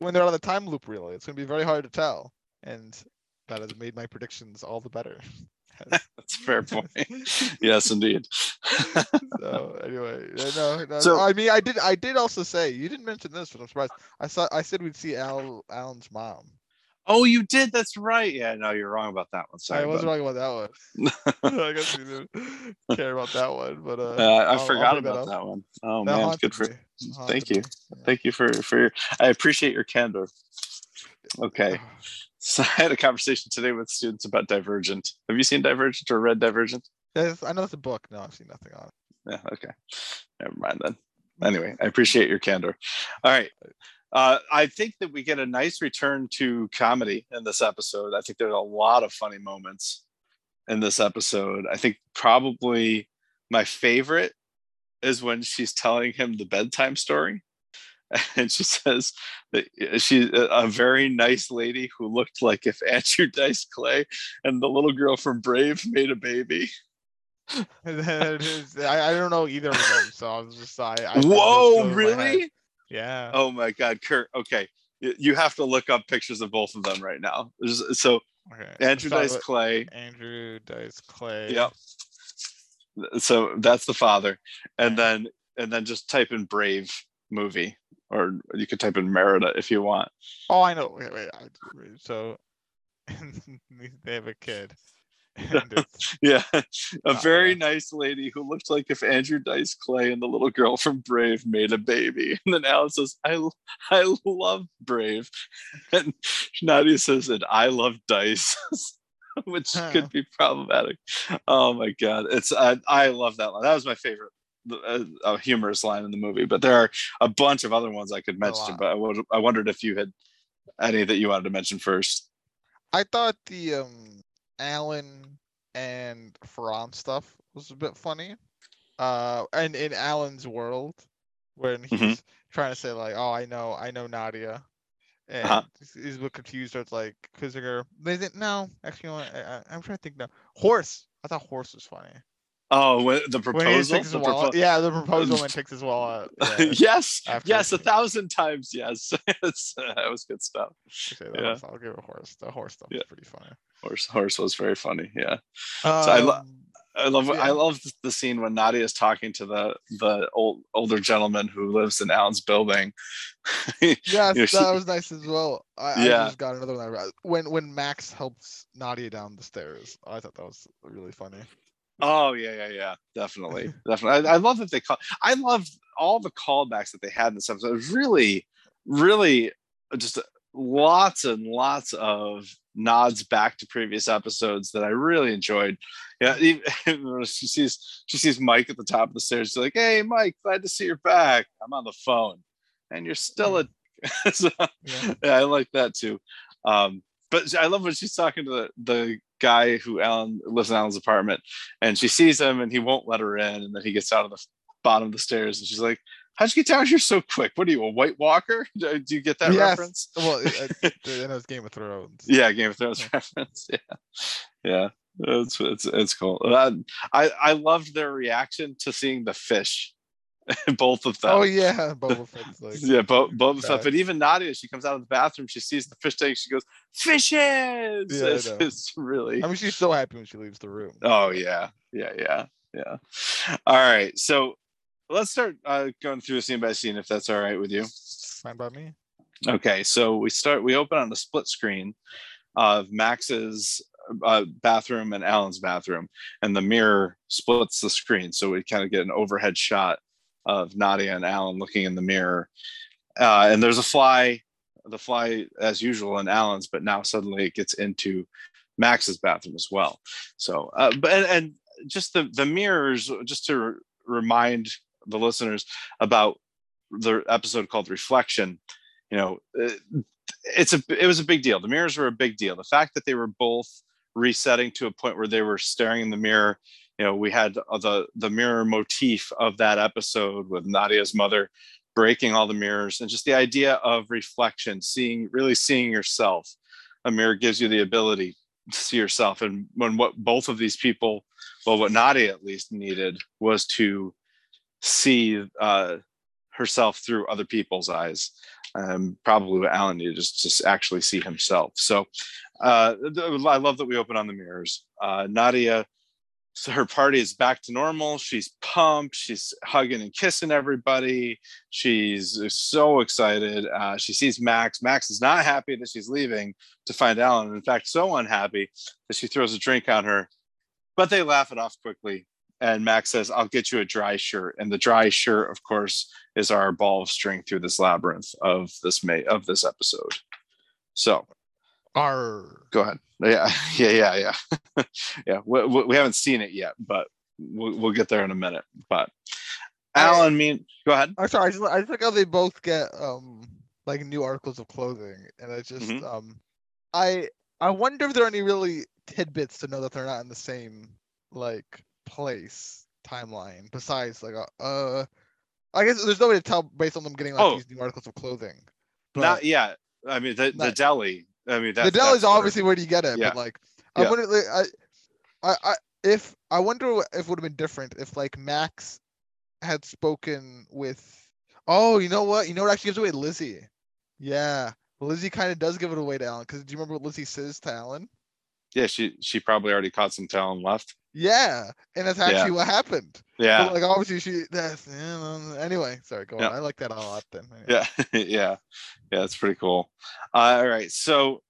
when they're out of the time loop. Really, it's going to be very hard to tell, and that has made my predictions all the better. That's a fair point. Yes, indeed. So anyway, no, no, so, no, I mean, I did, I did also say you didn't mention this, but I'm surprised. I saw, I said we'd see Al, Alan's mom. Oh, you did. That's right. Yeah, no, you're wrong about that one. Sorry, I was wrong about that one. I guess you didn't care about that one, but uh, uh, I forgot about that, that one. Oh that man, good for. Thank you, me. thank you for for your. I appreciate your candor. Okay. So I had a conversation today with students about Divergent. Have you seen Divergent or read Divergent? Yes, I know it's a book. No, I've seen nothing on it. Yeah, okay. Never mind then. Anyway, I appreciate your candor. All right. Uh, I think that we get a nice return to comedy in this episode. I think there's a lot of funny moments in this episode. I think probably my favorite is when she's telling him the bedtime story. And she says that she's a very nice lady who looked like if Andrew Dice Clay and the little girl from Brave made a baby. is, I, I don't know either of them, so I was just I. I Whoa, really? Yeah. Oh my God, Kurt. Okay, you have to look up pictures of both of them right now. So okay. Andrew Dice Clay. Andrew Dice Clay. Yep. So that's the father, and then and then just type in Brave movie. Or you could type in Merida if you want. Oh, I know. Wait, wait. So they have a kid. Yeah. A oh, very man. nice lady who looked like if Andrew Dice Clay and the little girl from Brave made a baby. And then Alan says, I, I love Brave. And Nadia says, and I love Dice, which huh. could be problematic. Oh, my God. It's I, I love that line. That was my favorite. A, a humorous line in the movie, but there are a bunch of other ones I could mention, but I, would, I wondered if you had any that you wanted to mention first. I thought the um, Alan and Faran stuff was a bit funny, uh, and in Alan's world when he's mm-hmm. trying to say like, oh, I know I know Nadia, and uh-huh. he's a bit confused, or it's like quizzing her. They didn't, no, actually I, I, I'm trying to think now. Horse, I thought horse was funny. Oh, the proposal? The propo- yeah, the proposal when he takes his wallet. Yeah, yes, yes, a thousand times, yes. It's, uh, that was good stuff. Okay, that yeah. was, I'll give it a horse. The horse stuff yeah. was pretty funny. Horse horse was very funny, yeah. Um, so I, lo- I love yeah. I love the scene when Nadia is talking to the, the old older gentleman who lives in Alan's building. Yes, you know, that she, was nice as well. I, yeah. I just got another one. When, when Max helps Nadia down the stairs, I thought that was really funny. Oh yeah, yeah, yeah, definitely, definitely. I, I love that they call. I love all the callbacks that they had in this episode. It was really, really, just lots and lots of nods back to previous episodes that I really enjoyed. Yeah, even, she sees she sees Mike at the top of the stairs. She's like, "Hey, Mike, glad to see you're back. I'm on the phone, and you're still at." so, yeah. yeah, I like that too. Um, but I love when she's talking to the the. guy who Alan lives in Alan's apartment, and she sees him and he won't let her in, and then he gets out of the bottom of the stairs and she's like, how'd you get down here so quick? What are you, a White Walker? Do you get that yes. reference? Well, I, I know it's Game of Thrones. Yeah, Game of Thrones yeah. reference. Yeah, yeah, it's it's, it's cool. I, I I loved their reaction to seeing the fish. both of them. Oh yeah, Boba Fett's like yeah, Bo- Boba Fett. But even Nadia, she comes out of the bathroom, she sees the fish tank, she goes, "Fishes!" Yeah, it's, it's really. I mean, she's so happy when she leaves the room. Oh yeah, yeah, yeah, yeah. All right, so let's start uh, going through scene by scene, if that's all right with you. Fine by me. Okay, so we start. We open on the split screen of Max's Uh, bathroom and Alan's bathroom, and the mirror splits the screen, so we kind of get an overhead shot of Nadia and Alan looking in the mirror, uh, and there's a fly the fly as usual in Alan's, but now suddenly it gets into Max's bathroom as well. So uh, but and, and just the the mirrors, just to re- remind the listeners about the episode called Reflection, you know, it, it's a it was a big deal. The mirrors were a big deal. The fact that they were both resetting to a point where they were staring in the mirror, you know, we had the the mirror motif of that episode with Nadia's mother breaking all the mirrors, and just the idea of reflection, seeing really seeing yourself. A mirror gives you the ability to see yourself, and when what both of these people, well, what Nadia at least needed was to see uh, herself through other people's eyes. Um, probably what Alan needed is just actually see himself. So uh, I love that we open on the mirrors. Uh, Nadia, so her party is back to normal. She's pumped. She's hugging and kissing everybody. She's so excited. Uh, she sees Max. Max is not happy that she's leaving to find Alan. In fact, so unhappy that she throws a drink on her. But they laugh it off quickly. And Max says, "I'll get you a dry shirt." And the dry shirt, of course, is our ball of string through this labyrinth of this May of this episode. So, our go ahead. Yeah, yeah, yeah, yeah, yeah. We, we haven't seen it yet, but we'll, we'll get there in a minute. But Alan, I, mean, go ahead. I'm sorry. I just, I just like how they both get um like new articles of clothing, and I just mm-hmm. um I I wonder if there are any really tidbits to know that they're not in the same like. place timeline besides like a, uh I guess there's no way to tell based on them getting like oh. these new articles of clothing. But not yeah I mean the, not, the deli I mean that, the deli is obviously where you get it yeah. but like I yeah. wonder like, I, I I if I wonder if it would have been different if like Max had spoken with oh you know what you know what actually gives away Lizzie. Yeah, Lizzie kind of does give it away to Alan, because do you remember what Lizzie says to Alan? Yeah, she she probably already caught some tail and left. Yeah, and that's actually yeah. what happened. Yeah, but like obviously she. That's, anyway, sorry, go on. Yeah. I like that a lot. Then. Anyway. Yeah, yeah, yeah. That's pretty cool. Uh, all right, so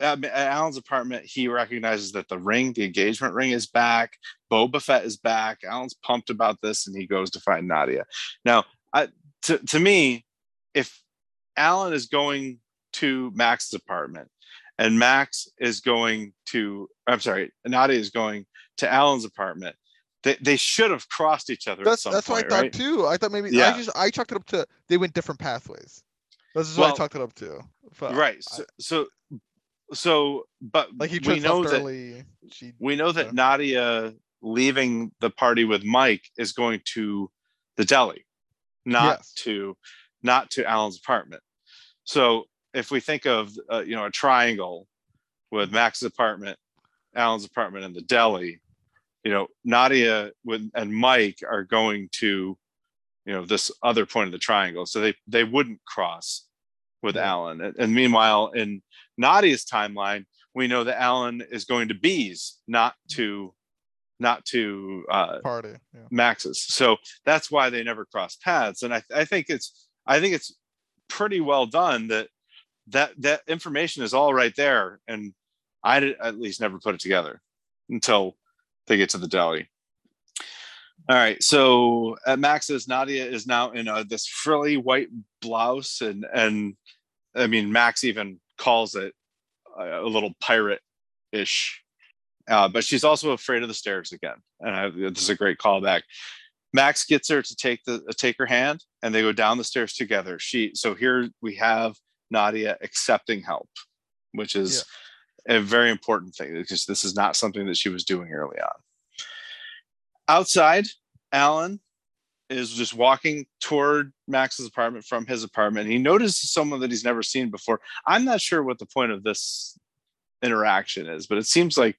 at, at Alan's apartment, he recognizes that the ring, the engagement ring, is back. Boba Fett is back. Alan's pumped about this, and he goes to find Nadia. Now, I, to to me, if Alan is going to Max's apartment. And Max is going to, I'm sorry, Nadia is going to Alan's apartment. They they should have crossed each other. That's, at some that's point, what I right? thought too. I thought maybe, yeah. I just, I chalked it up to, they went different pathways. This is well, what I chalked it up to. But right. So, so, so but like he we, know that, early, she, we know that yeah. Nadia leaving the party with Mike is going to the deli, not yes. to, not to Alan's apartment. So, if we think of, uh, you know, a triangle with Max's apartment, Alan's apartment, and the deli, you know, Nadia with, and Mike are going to, you know, this other point of the triangle. So they, they wouldn't cross with yeah. Alan. And, and meanwhile, in Nadia's timeline, we know that Alan is going to B's, not to, not to uh, Party. Yeah. Max's. So that's why they never cross paths. And I, I think it's, I think it's pretty well done that, that that information is all right there, and I did, at least never put it together until they get to the deli, All right. So at Max's, Nadia is now in a, this frilly white blouse. And, and I mean, Max even calls it a, a little pirate-ish. Uh, but she's also afraid of the stairs again. And I, this is a great callback. Max gets her to take the take her hand, and they go down the stairs together. She so here we have Nadia accepting help, which is yeah. a very important thing, because this is not something that she was doing early on. Outside, Alan is just walking toward Max's apartment from his apartment. He notices someone that he's never seen before. I'm not sure what the point of this interaction is, but it seems like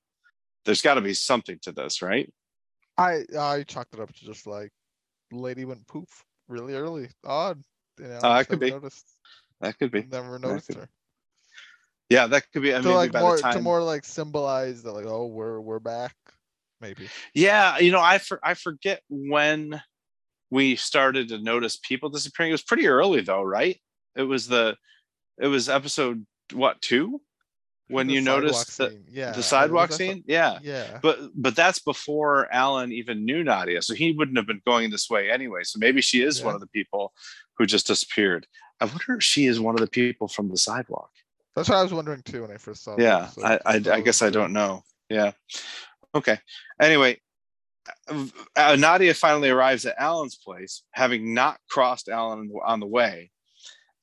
there's got to be something to this, right? I I chalked it up to just like, lady went poof really early. Odd. You know, uh, that could be. Noticed. That could be. Never noticed could... her. Yeah, that could be. I to mean, like by more, the time... to more like symbolize that, like, oh, we're we're back, maybe. Yeah, you know, I for, I forget when we started to notice people disappearing. It was pretty early though, right? It was the, it was episode what two. When you noticed the, yeah. the sidewalk scene, yeah, yeah, but but that's before Alan even knew Nadia, so he wouldn't have been going this way anyway. So maybe she is yeah. one of the people who just disappeared. I wonder if she is one of the people from the sidewalk. That's what I was wondering too when I first saw. Yeah, that, so I I, I guess I don't know. Yeah, okay. Anyway, uh, Nadia finally arrives at Alan's place, having not crossed Alan on the way,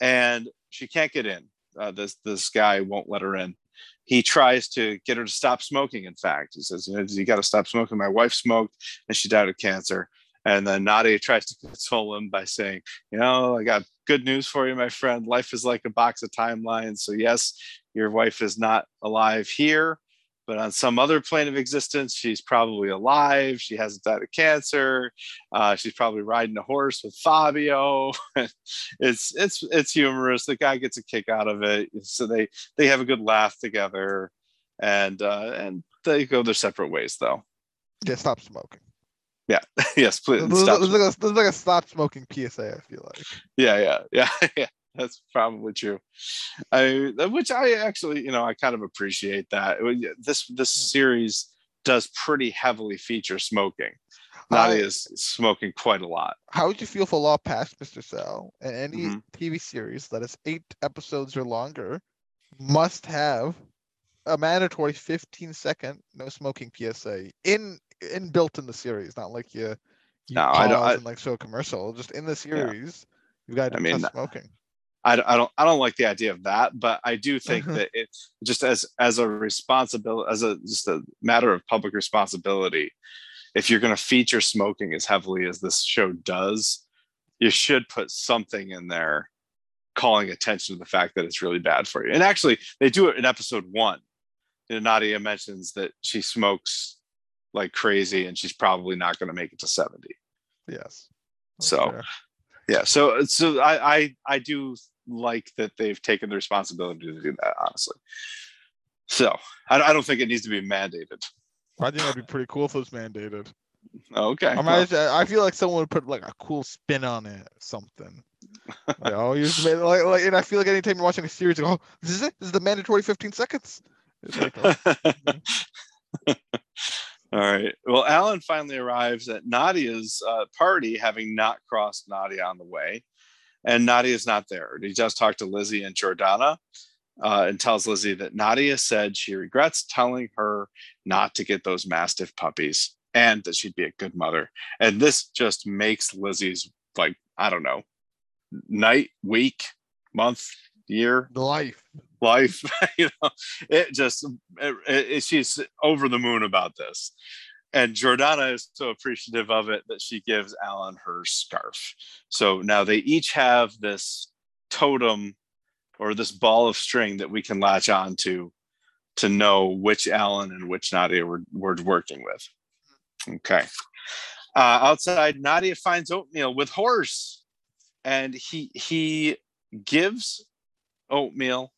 and she can't get in. Uh, this this guy won't let her in. He tries to get her to stop smoking. In fact, he says, you know, you got to stop smoking. My wife smoked and she died of cancer. And then Nadia tries to console him by saying, you know, I got good news for you, my friend. Life is like a box of timelines. So yes, your wife is not alive here, but on some other plane of existence, she's probably alive. She hasn't died of cancer. Uh, she's probably riding a horse with Fabio. it's it's it's humorous. The guy gets a kick out of it, so they they have a good laugh together, and uh, and they go their separate ways though. Yeah, stop smoking. Yeah, yes, please. There's, stop there's, like a, there's like a stop smoking P S A. I feel like. Yeah, yeah, yeah, yeah. That's probably true. I, which I actually, you know, I kind of appreciate that. This this series does pretty heavily feature smoking. Nadia is smoking quite a lot. How would you feel if a law passed, Mister Sal, and any mm-hmm. T V series that is eight episodes or longer must have a mandatory fifteen second no smoking P S A in in built in the series, not like you, you no, I don't I, and like show a commercial, just in the series. Yeah. You got to I mean, smoking. I don't. I don't like the idea of that, but I do think mm-hmm. that it just as as a responsibility, as a just a matter of public responsibility. If you're going to feature smoking as heavily as this show does, you should put something in there, calling attention to the fact that it's really bad for you. And actually, they do it in episode one. You know, Nadia mentions that she smokes like crazy, and she's probably not going to make it to seventy. Yes. That's so. Fair. Yeah, so so I, I I do like that they've taken the responsibility to do that, honestly. So I, I don't think it needs to be mandated. I think that'd be pretty cool if it was mandated. Okay. I, mean, well. I, I feel like someone would put like a cool spin on it, or something. Like, oh, you just made, like, like, and I feel like anytime you're watching a series, you go, oh, this is it. This is the mandatory fifteen seconds. It's like, oh. All right. Well, Alan finally arrives at Nadia's uh, party, having not crossed Nadia on the way, and Nadia's not there. He does talk to Lizzie and Jordana, uh, and tells Lizzie that Nadia said she regrets telling her not to get those mastiff puppies, and that she'd be a good mother. And this just makes Lizzie's, like, I don't know, night, week, month, year, life. life you know it just it, it, she's over the moon about this, and Jordana is so appreciative of it that she gives Alan her scarf. So now they each have this totem or this ball of string that we can latch on to to know which Alan and which Nadia we're, we're working with. Okay. Uh, outside, Nadia finds oatmeal with horse, and he he gives oatmeal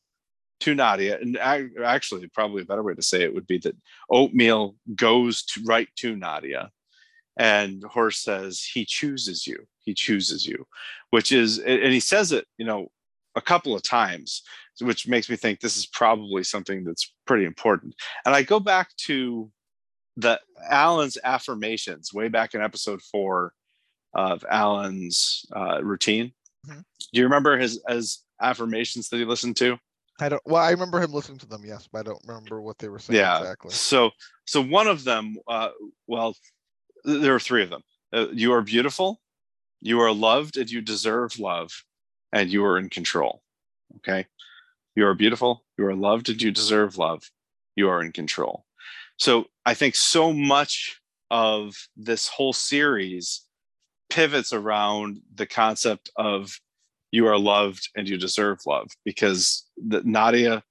to Nadia, and I, actually probably a better way to say it would be that oatmeal goes to, right to Nadia, and Horst says he chooses you, he chooses you, which is, and he says it, you know, a couple of times, which makes me think this is probably something that's pretty important. And I go back to the Alan's affirmations way back in episode four of Alan's uh, routine. Mm-hmm. Do you remember his as affirmations that he listened to? I don't. Well, I remember him listening to them, yes, but I don't remember what they were saying yeah. exactly. So, so one of them. Uh, well, there are three of them. Uh, you are beautiful. You are loved, and you deserve love, and you are in control. Okay. You are beautiful. You are loved, and you deserve love. You are in control. So I think so much of this whole series pivots around the concept of you are loved and you deserve love, because the, Nadia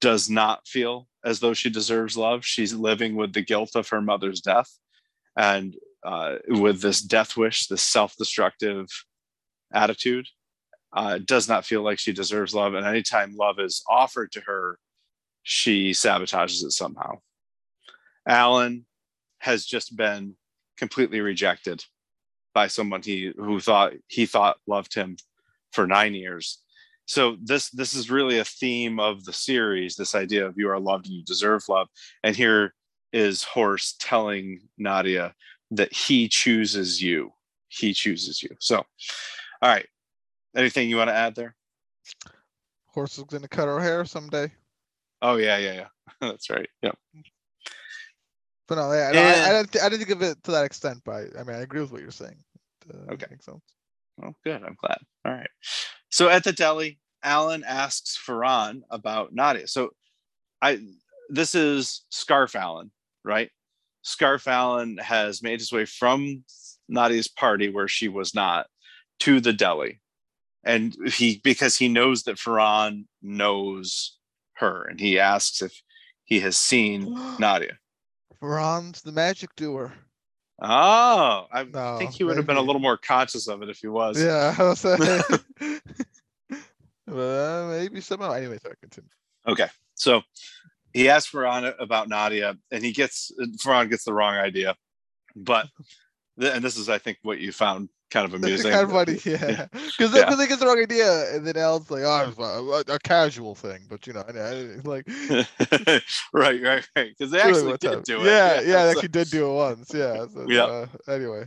does not feel as though she deserves love. She's living with the guilt of her mother's death and uh, with this death wish, this self-destructive attitude. Uh, does not feel like she deserves love. And anytime love is offered to her, she sabotages it somehow. Alan has just been completely rejected by someone he who thought he thought loved him for nine years. So this this is really a theme of the series, this idea of you are loved and you deserve love. And here is Horst telling Nadia that he chooses you. He chooses you. So, all right. Anything you want to add there? Horse is going to cut her hair someday. Oh, yeah, yeah, yeah. That's right. Yep. But no, yeah, no, and... I, I, didn't th- I didn't think of it to that extent, but I, I mean, I agree with what you're saying. Uh, okay. So. Well, good. I'm glad. All right. So at the deli, Alan asks Farhan about Nadia. So I, this is Scarf Alan, right? Scarf Alan has made his way from Nadia's party, where she was not, to the deli. And he, because he knows that Farhan knows her, and he asks if he has seen Nadia. Farhan's the magic doer. Oh, I no, think he would maybe. have been a little more conscious of it if he was. Yeah, I was saying. Well, maybe somehow. Anyway, so I continue. Okay, so he asks Farhan about Nadia, and he gets Farhan gets the wrong idea, but. And this is, I think, what you found kind of amusing. Kind of funny, yeah. Because yeah. they get the wrong idea, and then Alan's like, "Oh, it was a, a casual thing," but you know, I, I, like, right, right, right. Because they actually did time. do it. Yeah, yeah, yeah they so. actually did do it once. Yeah. So, yeah. Uh, anyway.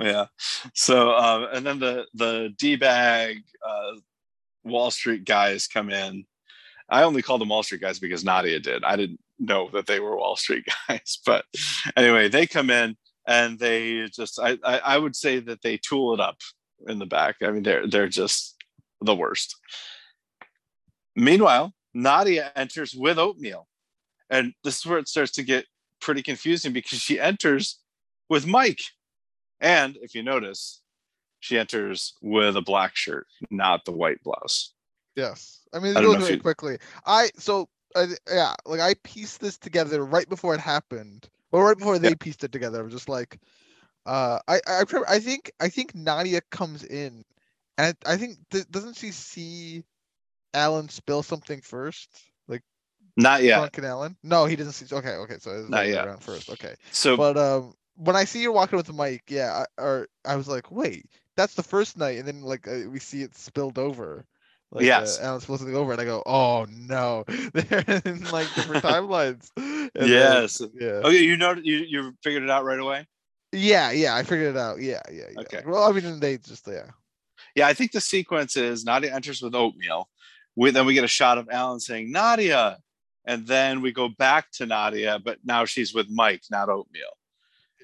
Yeah. So, um, and then the the D-bag uh, Wall Street guys come in. I only called them Wall Street guys because Nadia did. I didn't know that they were Wall Street guys, but anyway, they come in. And they just, I, I, I would say that they tool it up in the back. I mean, they're they're just the worst. Meanwhile, Nadia enters with oatmeal. And this is where it starts to get pretty confusing, because she enters with Mike. And if you notice, she enters with a black shirt, not the white blouse. Yes. I mean, it goes really quickly. I, so, I, yeah, like I pieced this together right before it happened. Well, right before they yeah. pieced it together, I was just like, uh, I, I, I think, I think Nadia comes in, and I, I think th- doesn't she see Alan spill something first? Like, not yet. Drunken Alan? No, he doesn't see. Okay, okay, so it's not yet. Around first. Okay. So, but um, when I see her walking with Mike, yeah, I, or I was like, wait, that's the first night, and then like uh, we see it spilled over. Like, yes. Uh, Alan's supposed to go over, and I go, oh no, they're in like different timelines. And yes. Then, yeah. Okay, you know, you you figured it out right away. Yeah, yeah, I figured it out. Yeah, yeah, yeah. Okay. Well, I mean, they just yeah. Yeah, I think the sequence is Nadia enters with oatmeal. We then we get a shot of Alan saying Nadia, and then we go back to Nadia, but now she's with Mike, not oatmeal.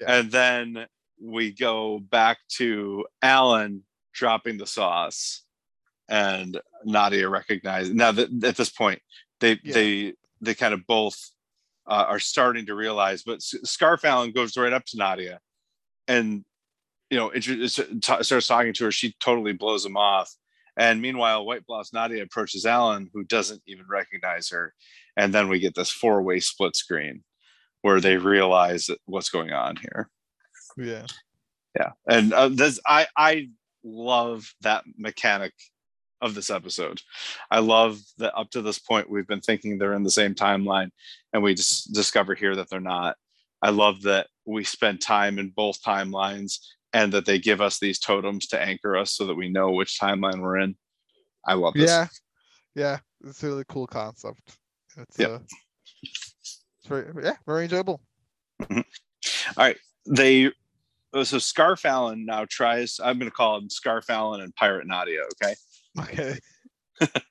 Yeah. And then we go back to Alan dropping the sauce. And Nadia recognized now that at this point they yeah. they they kind of both uh, are starting to realize. But Scarf Alan goes right up to Nadia, and you know starts talking to her. She totally blows him off. And meanwhile, White Blouse Nadia approaches Alan, who doesn't even recognize her. And then we get this four way split screen where they realize what's going on here. Yeah, yeah. And uh, this I I love that mechanic of this episode. I love that up to this point we've been thinking they're in the same timeline, and we just discover here that they're not. I love that we spend time in both timelines, and that they give us these totems to anchor us so that we know which timeline we're in. I love this. Yeah. Yeah. It's a really cool concept. It's, yep. uh, it's very, yeah, very enjoyable. Mm-hmm. All right. They so Scarf Allen now tries. I'm going to call him Scarf Allen and Pirate Nadia. Okay. Okay.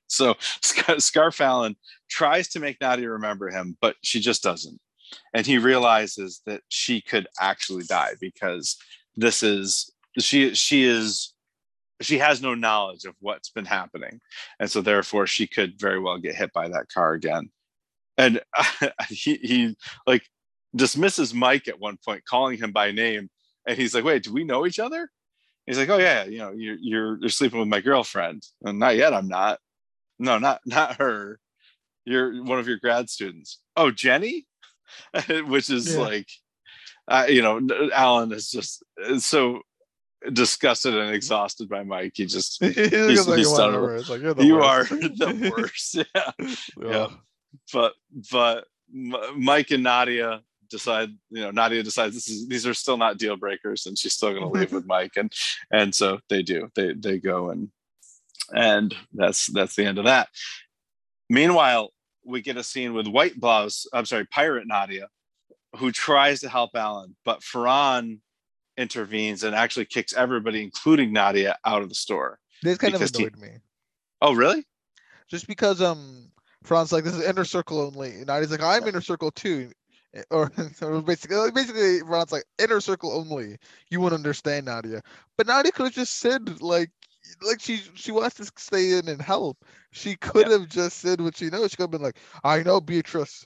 So Scarf Allen tries to make Nadia remember him, but she just doesn't. And he realizes that she could actually die because this is she. She is. She has no knowledge of what's been happening. And so therefore she could very well get hit by that car again. And uh, he, he like dismisses Mike at one point, calling him by name. And he's like, wait, do we know each other? And he's like, oh yeah. You know, you're, you're, you're sleeping with my girlfriend. And not yet. I'm not, no, not, not her. You're one of your grad students. Oh, Jenny, which is yeah. like, uh, you know, Alan is just so disgusted and exhausted by Mike. He just he's, he's like, he's done it. Like, you worst. Are the worst. Yeah. yeah, yeah. But but Mike and Nadia decide. You know, Nadia decides this is these are still not deal breakers, and she's still going to leave with Mike. And and so they do. They they go and and that's that's the end of that. Meanwhile, we get a scene with White Blouse. I'm sorry, Pirate Nadia, who tries to help Alan, but Farhan intervenes and actually kicks everybody, including Nadia, out of the store. This kind of annoyed he... me. Oh, really? Just because um, Fran's like, this is inner circle only. And Nadia's like, I'm inner circle too. Or so basically, basically, Fran's like, inner circle only. You wouldn't understand, Nadia. But Nadia could have just said, like, like she she wants to stay in and help. She could yeah. have just said what she knows. She could have been like, I know Beatrice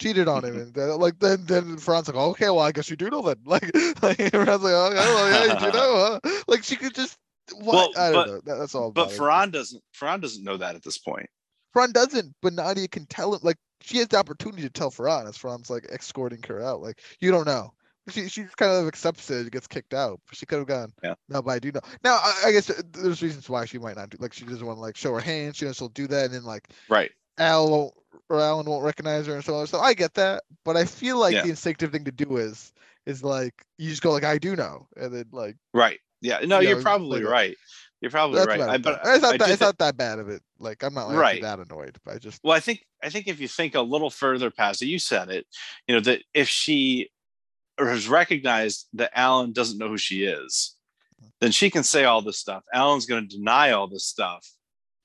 cheated on him, and then, like then, then Fran's like, okay, well, I guess you do know that. Like, like Fran's like, oh, yeah, you do know, huh? Like, she could just, what? Well, I don't but, know. That, that's all. But Fran doesn't. Fran doesn't know that at this point. Fran doesn't, but Nadia can tell him. Like, she has the opportunity to tell Fran as Fran's like escorting her out. Like, you don't know. She she kind of accepts it. Gets kicked out. She could have gone. Yeah. No, but I do know. Now, I, I guess there's reasons why she might not do. Like, she doesn't want to like show her hand. She knows she'll do that, and then like right. Al won't, or Alan won't recognize her and so on. So I get that, but I feel like yeah. the instinctive thing to do is is like you just go like, I do know, and then like right, yeah, no, you you're know, probably like, right. You're probably that's right. I, but it's not I that, it's not that bad of it. Like I'm not like right. that annoyed, but I just well, I think I think if you think a little further past it, you said it, you know, that if she has recognized that Alan doesn't know who she is, then she can say all this stuff. Alan's going to deny all this stuff.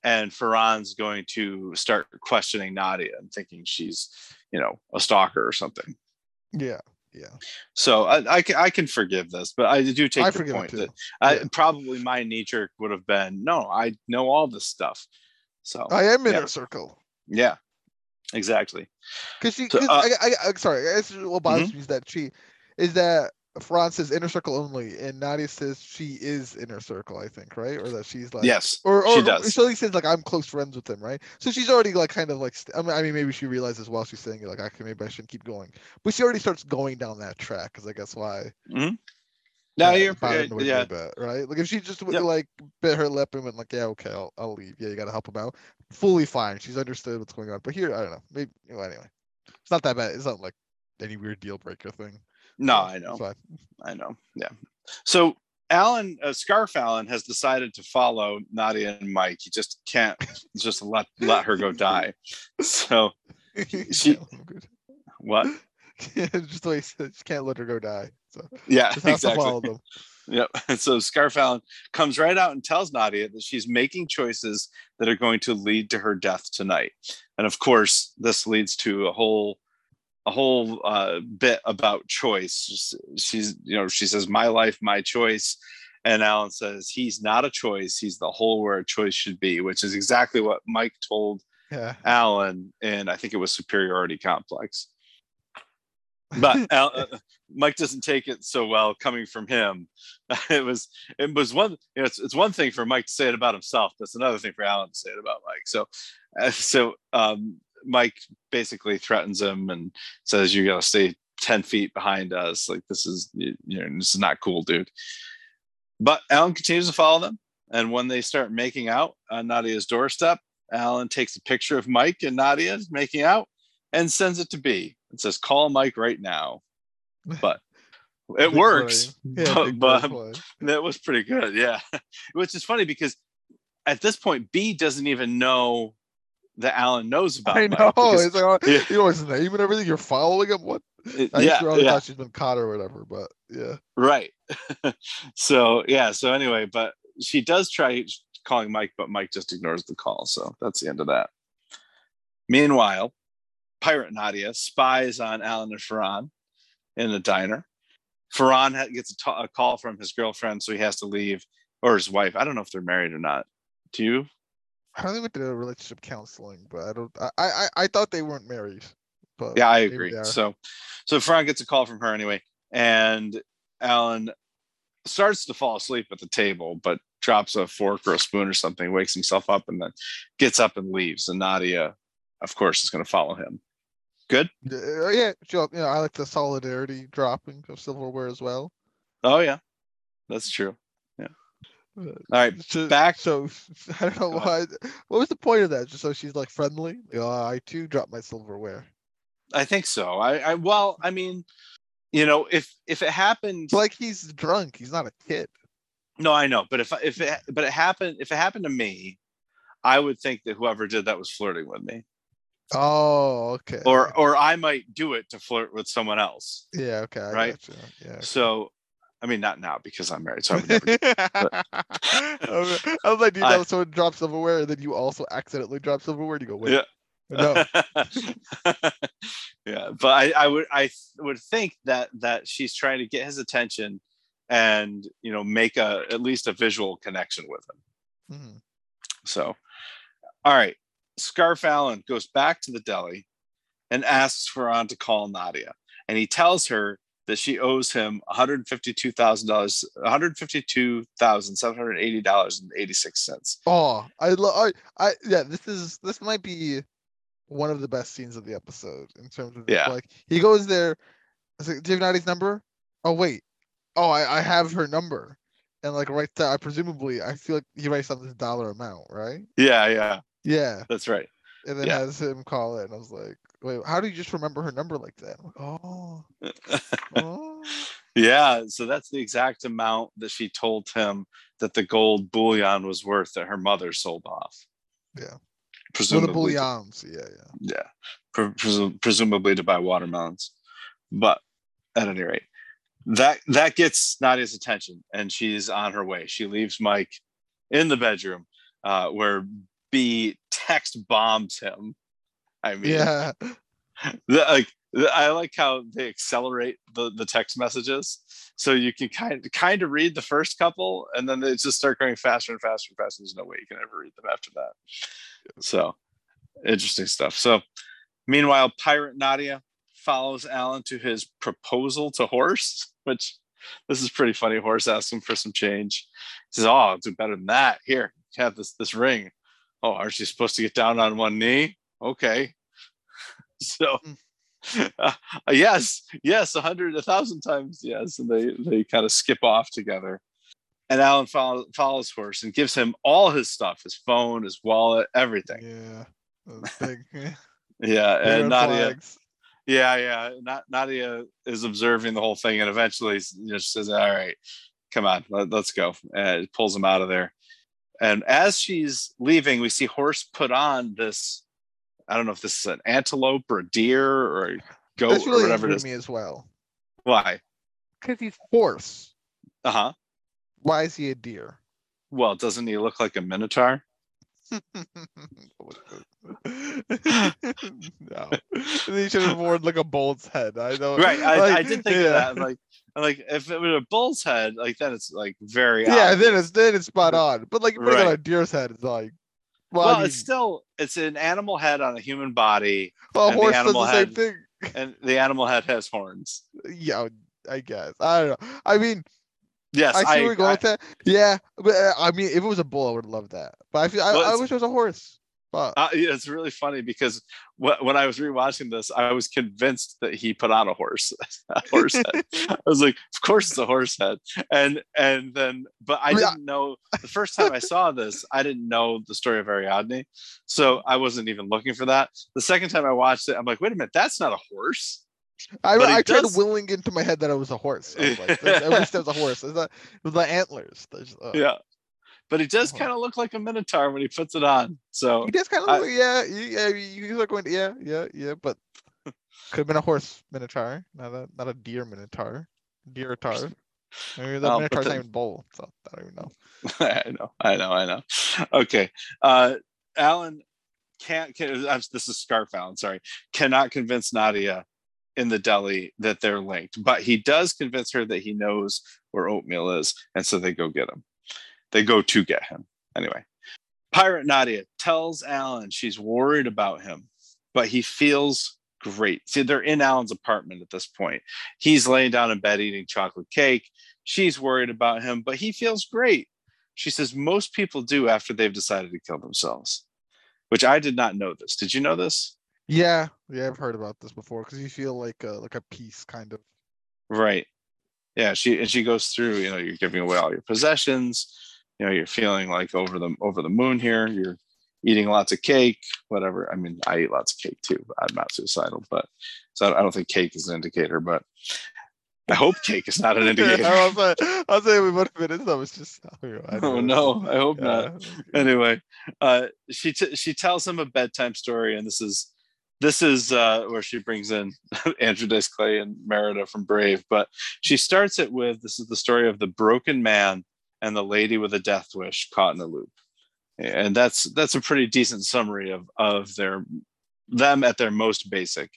And Farhan's going to start questioning Nadia and thinking she's, you know, a stalker or something. Yeah, yeah. So I, I, can, I can forgive this, but I do take I the point that I, yeah. probably my knee jerk would have been, no, I know all this stuff. So I am in yeah. a circle. Yeah, exactly. Because she, so, uh, I, I, I'm sorry, I guess what bothers mm-hmm. me is that she, is that Fran says inner circle only, and Nadia says she is inner circle, I think, right? Or that she's like, yes, or, or she does. So he says, like, I'm close friends with him, right? So she's already, like, kind of like, st- I, mean, I mean, maybe she realizes while she's saying it, like, okay, maybe I shouldn't keep going, but she already starts going down that track, because I guess why. Mm-hmm. No, yeah, you're fine. Uh, yeah, bit, right? Like, if she just would, yep. like, bit her lip and went, like, yeah, okay, I'll, I'll leave. Yeah, you got to help him out. Fully fine. She's understood what's going on, but here, I don't know. Maybe, well, anyway, it's not that bad. It's not like any weird deal breaker thing. No, I know. Five. I know. Yeah. So Alan, uh, Scarf Alan has decided to follow Nadia and Mike. He just can't just let, let her go die. So she, yeah, what? Just like, just can't let her go die. So yeah, just have exactly. to follow them. Yep. And so Scarf Allen comes right out and tells Nadia that she's making choices that are going to lead to her death tonight. And of course, this leads to a whole a whole uh, bit about choice. She's, you know, she says, my life, my choice. And Alan says, he's not a choice. He's the whole where a choice should be, which is exactly what Mike told yeah. Alan. And I think it was superiority complex, but Al, uh, Mike doesn't take it so well coming from him. It was, it was one, you know, it's, it's one thing for Mike to say it about himself. That's another thing for Alan to say it about Mike. So, uh, so, um, Mike basically threatens him and says, you gotta stay ten feet behind us. Like, this is, you know, this is not cool, dude. But Alan continues to follow them. And when they start making out on Nadia's doorstep, Alan takes a picture of Mike and Nadia making out and sends it to B. It says, call Mike right now. But it works. Yeah, but, but that was pretty good. Yeah. Which is funny because at this point, B doesn't even know that Alan knows about. I know. Because, it's like, yeah. You know his name and everything. You're following him. What? It, I yeah, yeah. thought she'd been caught or whatever, but yeah. Right. so yeah. So anyway, but she does try calling Mike, but Mike just ignores the call. So that's the end of that. Meanwhile, Pirate Nadia spies on Alan and Farhan in a diner. Farhan gets a, t- a call from his girlfriend, so he has to leave, or his wife. I don't know if they're married or not. Do you? I don't think we did a relationship counseling, but I don't. I I, I thought they weren't married. But yeah, I agree. So, so Farhan gets a call from her anyway, and Alan starts to fall asleep at the table, but drops a fork or a spoon or something, wakes himself up, and then gets up and leaves. And Nadia, of course, is going to follow him. Good. Uh, yeah, you know, I like the solidarity dropping of silverware as well. Oh yeah, that's true. Yeah. Uh, All right, so, back. So I don't know why. What was the point of that? Just so she's like friendly. Like, oh, I too dropped my silverware. I think so. I, I well, I mean, you know, if if it happened, like he's drunk, he's not a kid. No, I know, but if if it, but it happened, if it happened to me, I would think that whoever did that was flirting with me. Oh, okay. Or or I might do it to flirt with someone else. Yeah, okay. I right. Gotcha. Yeah. Okay. So, I mean, not now because I'm married, so I would never. Do it, but... I was like, you know, I... someone drops silverware, and then you also accidentally drop silverware. And you go, wait. Yeah. No. yeah, but I, I would I would think that that she's trying to get his attention, and you know, make a at least a visual connection with him. Mm-hmm. So, all right. Scarf Allen goes back to the deli and asks Farhan to call Nadia. And he tells her that she owes him one hundred fifty-two thousand dollars, one hundred fifty-two thousand seven hundred eighty dollars and eighty-six cents. Oh, I love, I, I, yeah, this is, this might be one of the best scenes of the episode in terms of, yeah. like, he goes there, like, do you have Nadia's number? Oh, wait. Oh, I, I have her number. And like, right there, I presumably, I feel like he writes on this dollar amount, right? Yeah, yeah. Yeah, that's right. And then yeah. has him call it, and I was like, "Wait, how do you just remember her number like that?" Like, oh, oh, yeah. So that's the exact amount that she told him that the gold bullion was worth that her mother sold off. Yeah, presumably. The bullions. To, yeah, yeah, yeah. Pre- presu- presumably to buy watermelons, but at any rate, that that gets Nadia's attention, and she's on her way. She leaves Mike in the bedroom, uh, where. B text bombs him. I mean, yeah. The, like the, I like how they accelerate the, the text messages, so you can kind of, kind of read the first couple, and then they just start going faster and faster and faster. There's no way you can ever read them after that. So, interesting stuff. So, meanwhile, Pirate Nadia follows Alan to his proposal to Horse, which this is pretty funny. Horse asks him for some change. He says, "Oh, I'll do better than that. Here, have this this ring." Oh, aren't you supposed to get down on one knee? Okay. So, uh, yes, yes, a hundred, a thousand times yes. And they, they kind of skip off together. And Alan follow, follows Horse and gives him all his stuff, his phone, his wallet, everything. Yeah. That yeah. yeah. And Nadia. Flags. Yeah, yeah. Not, Nadia is observing the whole thing. And eventually, you know, she says, all right, come on, let, let's go. And pulls him out of there. And as she's leaving, we see Horse put on this, I don't know if this is an antelope or a deer or a goat That's really or whatever it is. Me as well. Why? Because he's Horse. Uh-huh. Why is he a deer? Well, doesn't he look like a minotaur? No. He should have worn like a bull's head. I know. Right. I, like, I did think yeah. of that. Like, Like if it was a bull's head, like then it's like very yeah. Obvious. Then it's then it's spot on. But like right. on a deer's head, it's like well, well I mean, it's still it's an animal head on a human body. Well, and horse the animal does the head, same thing. And the animal head has horns. Yeah, I guess I don't know. I mean, yes, I see I, where you're going I, with that. Yeah, but uh, I mean, if it was a bull, I would love that. But I feel I, well, I wish it was a horse. Wow. Uh, it's really funny because wh- when I was rewatching this, I was convinced that he put on a horse, a horse head. I was like, "Of course, it's a horse head." And and then, but I didn't know the first time I saw this, I didn't know the story of Ariadne, so I wasn't even looking for that. The second time I watched it, I'm like, "Wait a minute, that's not a horse." I, I tried does... willing into my head that it was a horse. I was like, "I wish that was a horse." It was the antlers. Uh, yeah. but he does kind of look like a minotaur when he puts it on. So he does kind of look, yeah, yeah, you look like, yeah, yeah, yeah. But could have been a horse minotaur, not a not a deer minotaur, deer tar. Maybe the oh, minotaur's not even bull. So I don't even know. I know, I know, I know. Okay, uh, Alan can't. Can, I'm, this is Scarf Alan. Sorry, cannot convince Nadia in the deli that they're linked, but he does convince her that he knows where Oatmeal is, and so they go get him. They go to get him. Anyway, Pirate Nadia tells Alan she's worried about him, but he feels great. See, they're in Alan's apartment at this point. He's laying down in bed eating chocolate cake. She's worried about him, but he feels great. She says most people do after they've decided to kill themselves, which I did not know this. Did you know this? Yeah, yeah, I've heard about this before because you feel like a, like a piece, kind of. Right. Yeah, she and she goes through. You know, you're giving away all your possessions. You know, you're feeling like over the over the moon here. You're eating lots of cake, whatever. I mean, I eat lots of cake too. But I'm not suicidal, but so I don't think cake is an indicator. But I hope cake is not an indicator. I was like, I was like, we would have been. That was just. Oh no, I hope yeah. not. Anyway, uh, she t- she tells him a bedtime story, and this is. This is uh, where she brings in Andrew Dice Clay and Merida from Brave, but she starts it with, this is the story of the broken man and the lady with a death wish caught in a loop. And that's that's a pretty decent summary of, of their them at their most basic,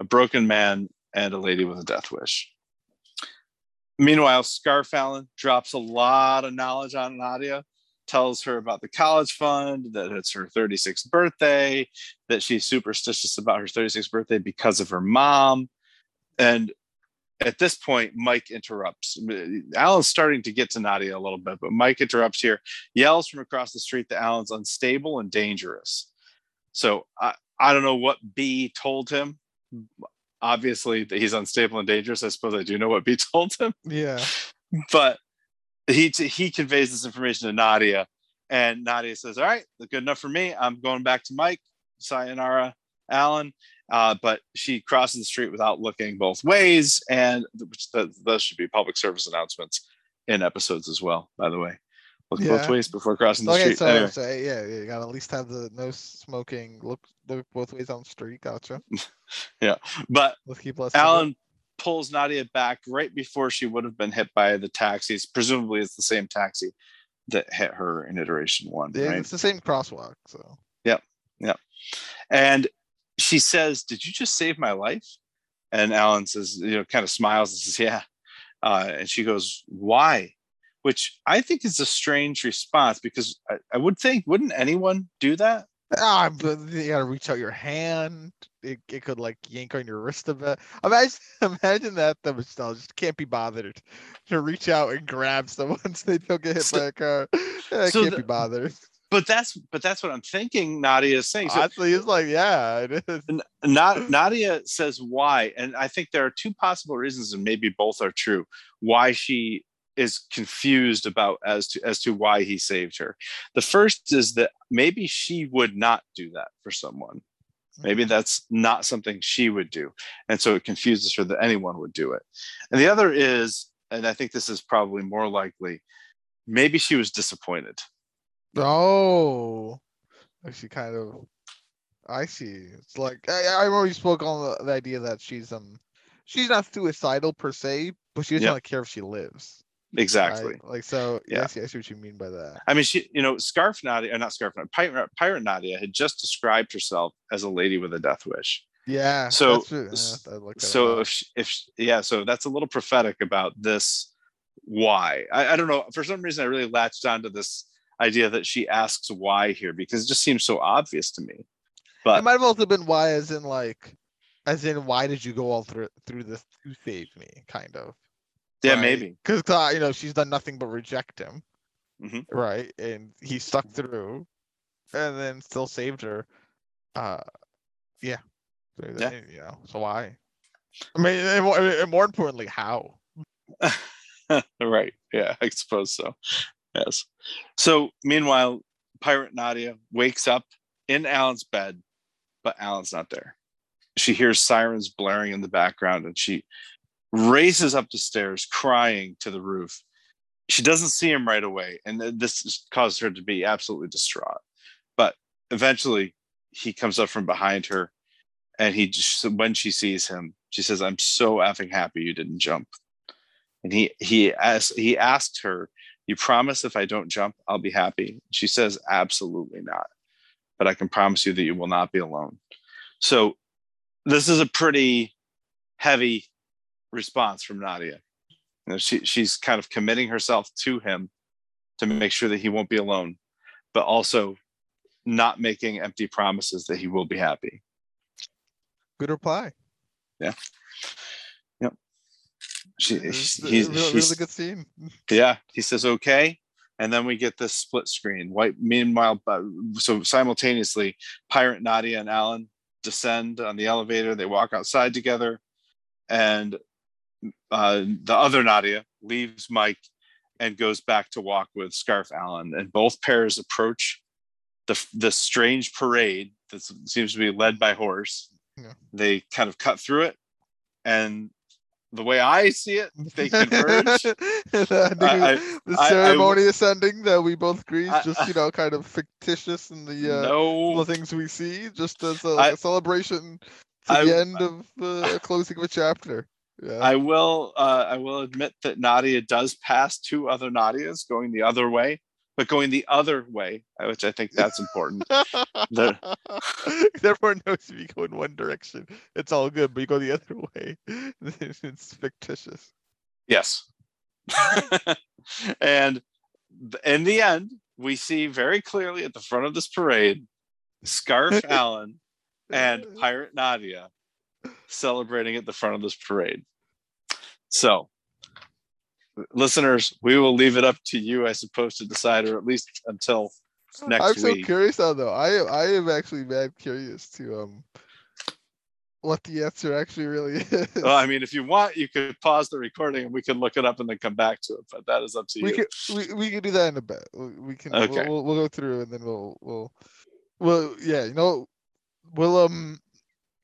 a broken man and a lady with a death wish. Meanwhile, Scarf Allen drops a lot of knowledge on Nadia. Tells her about the college fund, that it's her thirty-sixth birthday, that she's superstitious about her thirty-sixth birthday because of her mom. And at this point, Mike interrupts. Alan's starting to get to Nadia a little bit, but Mike interrupts here, yells from across the street that Alan's unstable and dangerous. So I, I don't know what B told him. Obviously, that he's unstable and dangerous. I suppose I do know what B told him. Yeah. But He t- he conveys this information to Nadia, and Nadia says, all right, look good enough for me. I'm going back to Mike. Sayonara, Alan. Uh, but she crosses the street without looking both ways, and which th- those should be public service announcements in episodes as well, by the way. Look yeah. both ways before crossing the okay, street. So, anyway. so, yeah, you got to at least have the no smoking, look, look both ways on the street. Gotcha. yeah, but let's keep listening. Alan pulls Nadia back right before she would have been hit by the taxis. Presumably it's the same taxi that hit her in iteration one. Yeah, right? It's the same crosswalk. So Yep. Yep. And she says, did you just save my life? And Alan says, you know, kind of smiles and says, yeah. Uh, and she goes, why? Which I think is a strange response because I, I would think, wouldn't anyone do that? Ah, but you gotta reach out your hand. It it could like yank on your wrist a bit. Imagine, imagine that the Michelle just can't be bothered to reach out and grab someone so they don't get hit so, by a car. I so can't the, be bothered. But that's but that's what I'm thinking. Nadia is saying. So, Honestly, it's like yeah, it is. Not Nadia says why, and I think there are two possible reasons, and maybe both are true. Why she is confused about as to as to why he saved her. The first is that maybe she would not do that for someone. Maybe that's not something she would do, and so it confuses her that anyone would do it. And the other is, and I think this is probably more likely, maybe she was disappointed. Oh, she kind of. I see. It's like I, I already spoke on the, the idea that she's um she's not suicidal per se, but she doesn't yep. care if she lives. Exactly. Right? Like so. Yeah. I see, I see what you mean by that. I mean, she, you know, Scarf Nadia, or not Scarf Nadia, Pirate, Pirate Nadia had just described herself as a lady with a death wish. Yeah. So, that's true. Yeah, that so if she, if she, yeah, so that's a little prophetic about this. Why? I, I don't know. For some reason, I really latched onto this idea that she asks why here because it just seems so obvious to me. But it might have also been why, as in like, as in why did you go all through through this to save me, kind of. Yeah, right. Maybe because uh, you know she's done nothing but reject him, mm-hmm. right? And he stuck through, and then still saved her. Uh, yeah, yeah. You know, so why? I mean, and more, and more importantly, how? Right? Yeah, I suppose so. Yes. So meanwhile, Pirate Nadia wakes up in Alan's bed, but Alan's not there. She hears sirens blaring in the background, and she races up the stairs crying to the roof. she doesn't see him right away, and this caused her to be absolutely distraught. But eventually he comes up from behind her, and he just, when she sees him, she says, "I'm so effing happy you didn't jump." And he he asked, he asked her, "You promise if I don't jump, I'll be happy?" She says, "Absolutely not. But I can promise you that you will not be alone." So this is a pretty heavy response from Nadia. You know, she, she's kind of committing herself to him to make sure that he won't be alone, but also not making empty promises that he will be happy. Good reply. Yeah. Yep. She, he's, he's, really, really good scene. Yeah. He says, "Okay." And then we get this split screen. White, meanwhile, so simultaneously, Pirate Nadia and Alan descend on the elevator. They walk outside together. And uh, the other Nadia leaves Mike and goes back to walk with Scarf Alan. And both pairs approach the, the strange parade that seems to be led by horse. Yeah. They kind of cut through it. And the way I see it, they converge. the, I, I, the I, ceremonious I, I, ending that we both agree is just, I, you know, kind of fictitious in the uh, no. the things we see, just as a, I, a celebration to I, the end I, of the uh, closing of a chapter. Yeah. I will uh, I will admit that Nadia does pass two other Nadias going the other way, but going the other way, which I think that's important. Everyone knows if you go in one direction, it's all good, but you go the other way, it's fictitious. Yes. And in the end, we see very clearly at the front of this parade, Scarf Alan and Pirate Nadia celebrating at the front of this parade. So, listeners, we will leave it up to you, I suppose, to decide, or at least until next I'm week. I'm so curious now, though. I am, I am actually mad curious to um what the answer actually really is. Well, I mean, if you want, you could pause the recording and we can look it up and then come back to it. But that is up to we you. Can, we we can do that in a bit. We can. Okay. We'll, we'll, we'll go through and then we'll we'll well yeah you know we'll um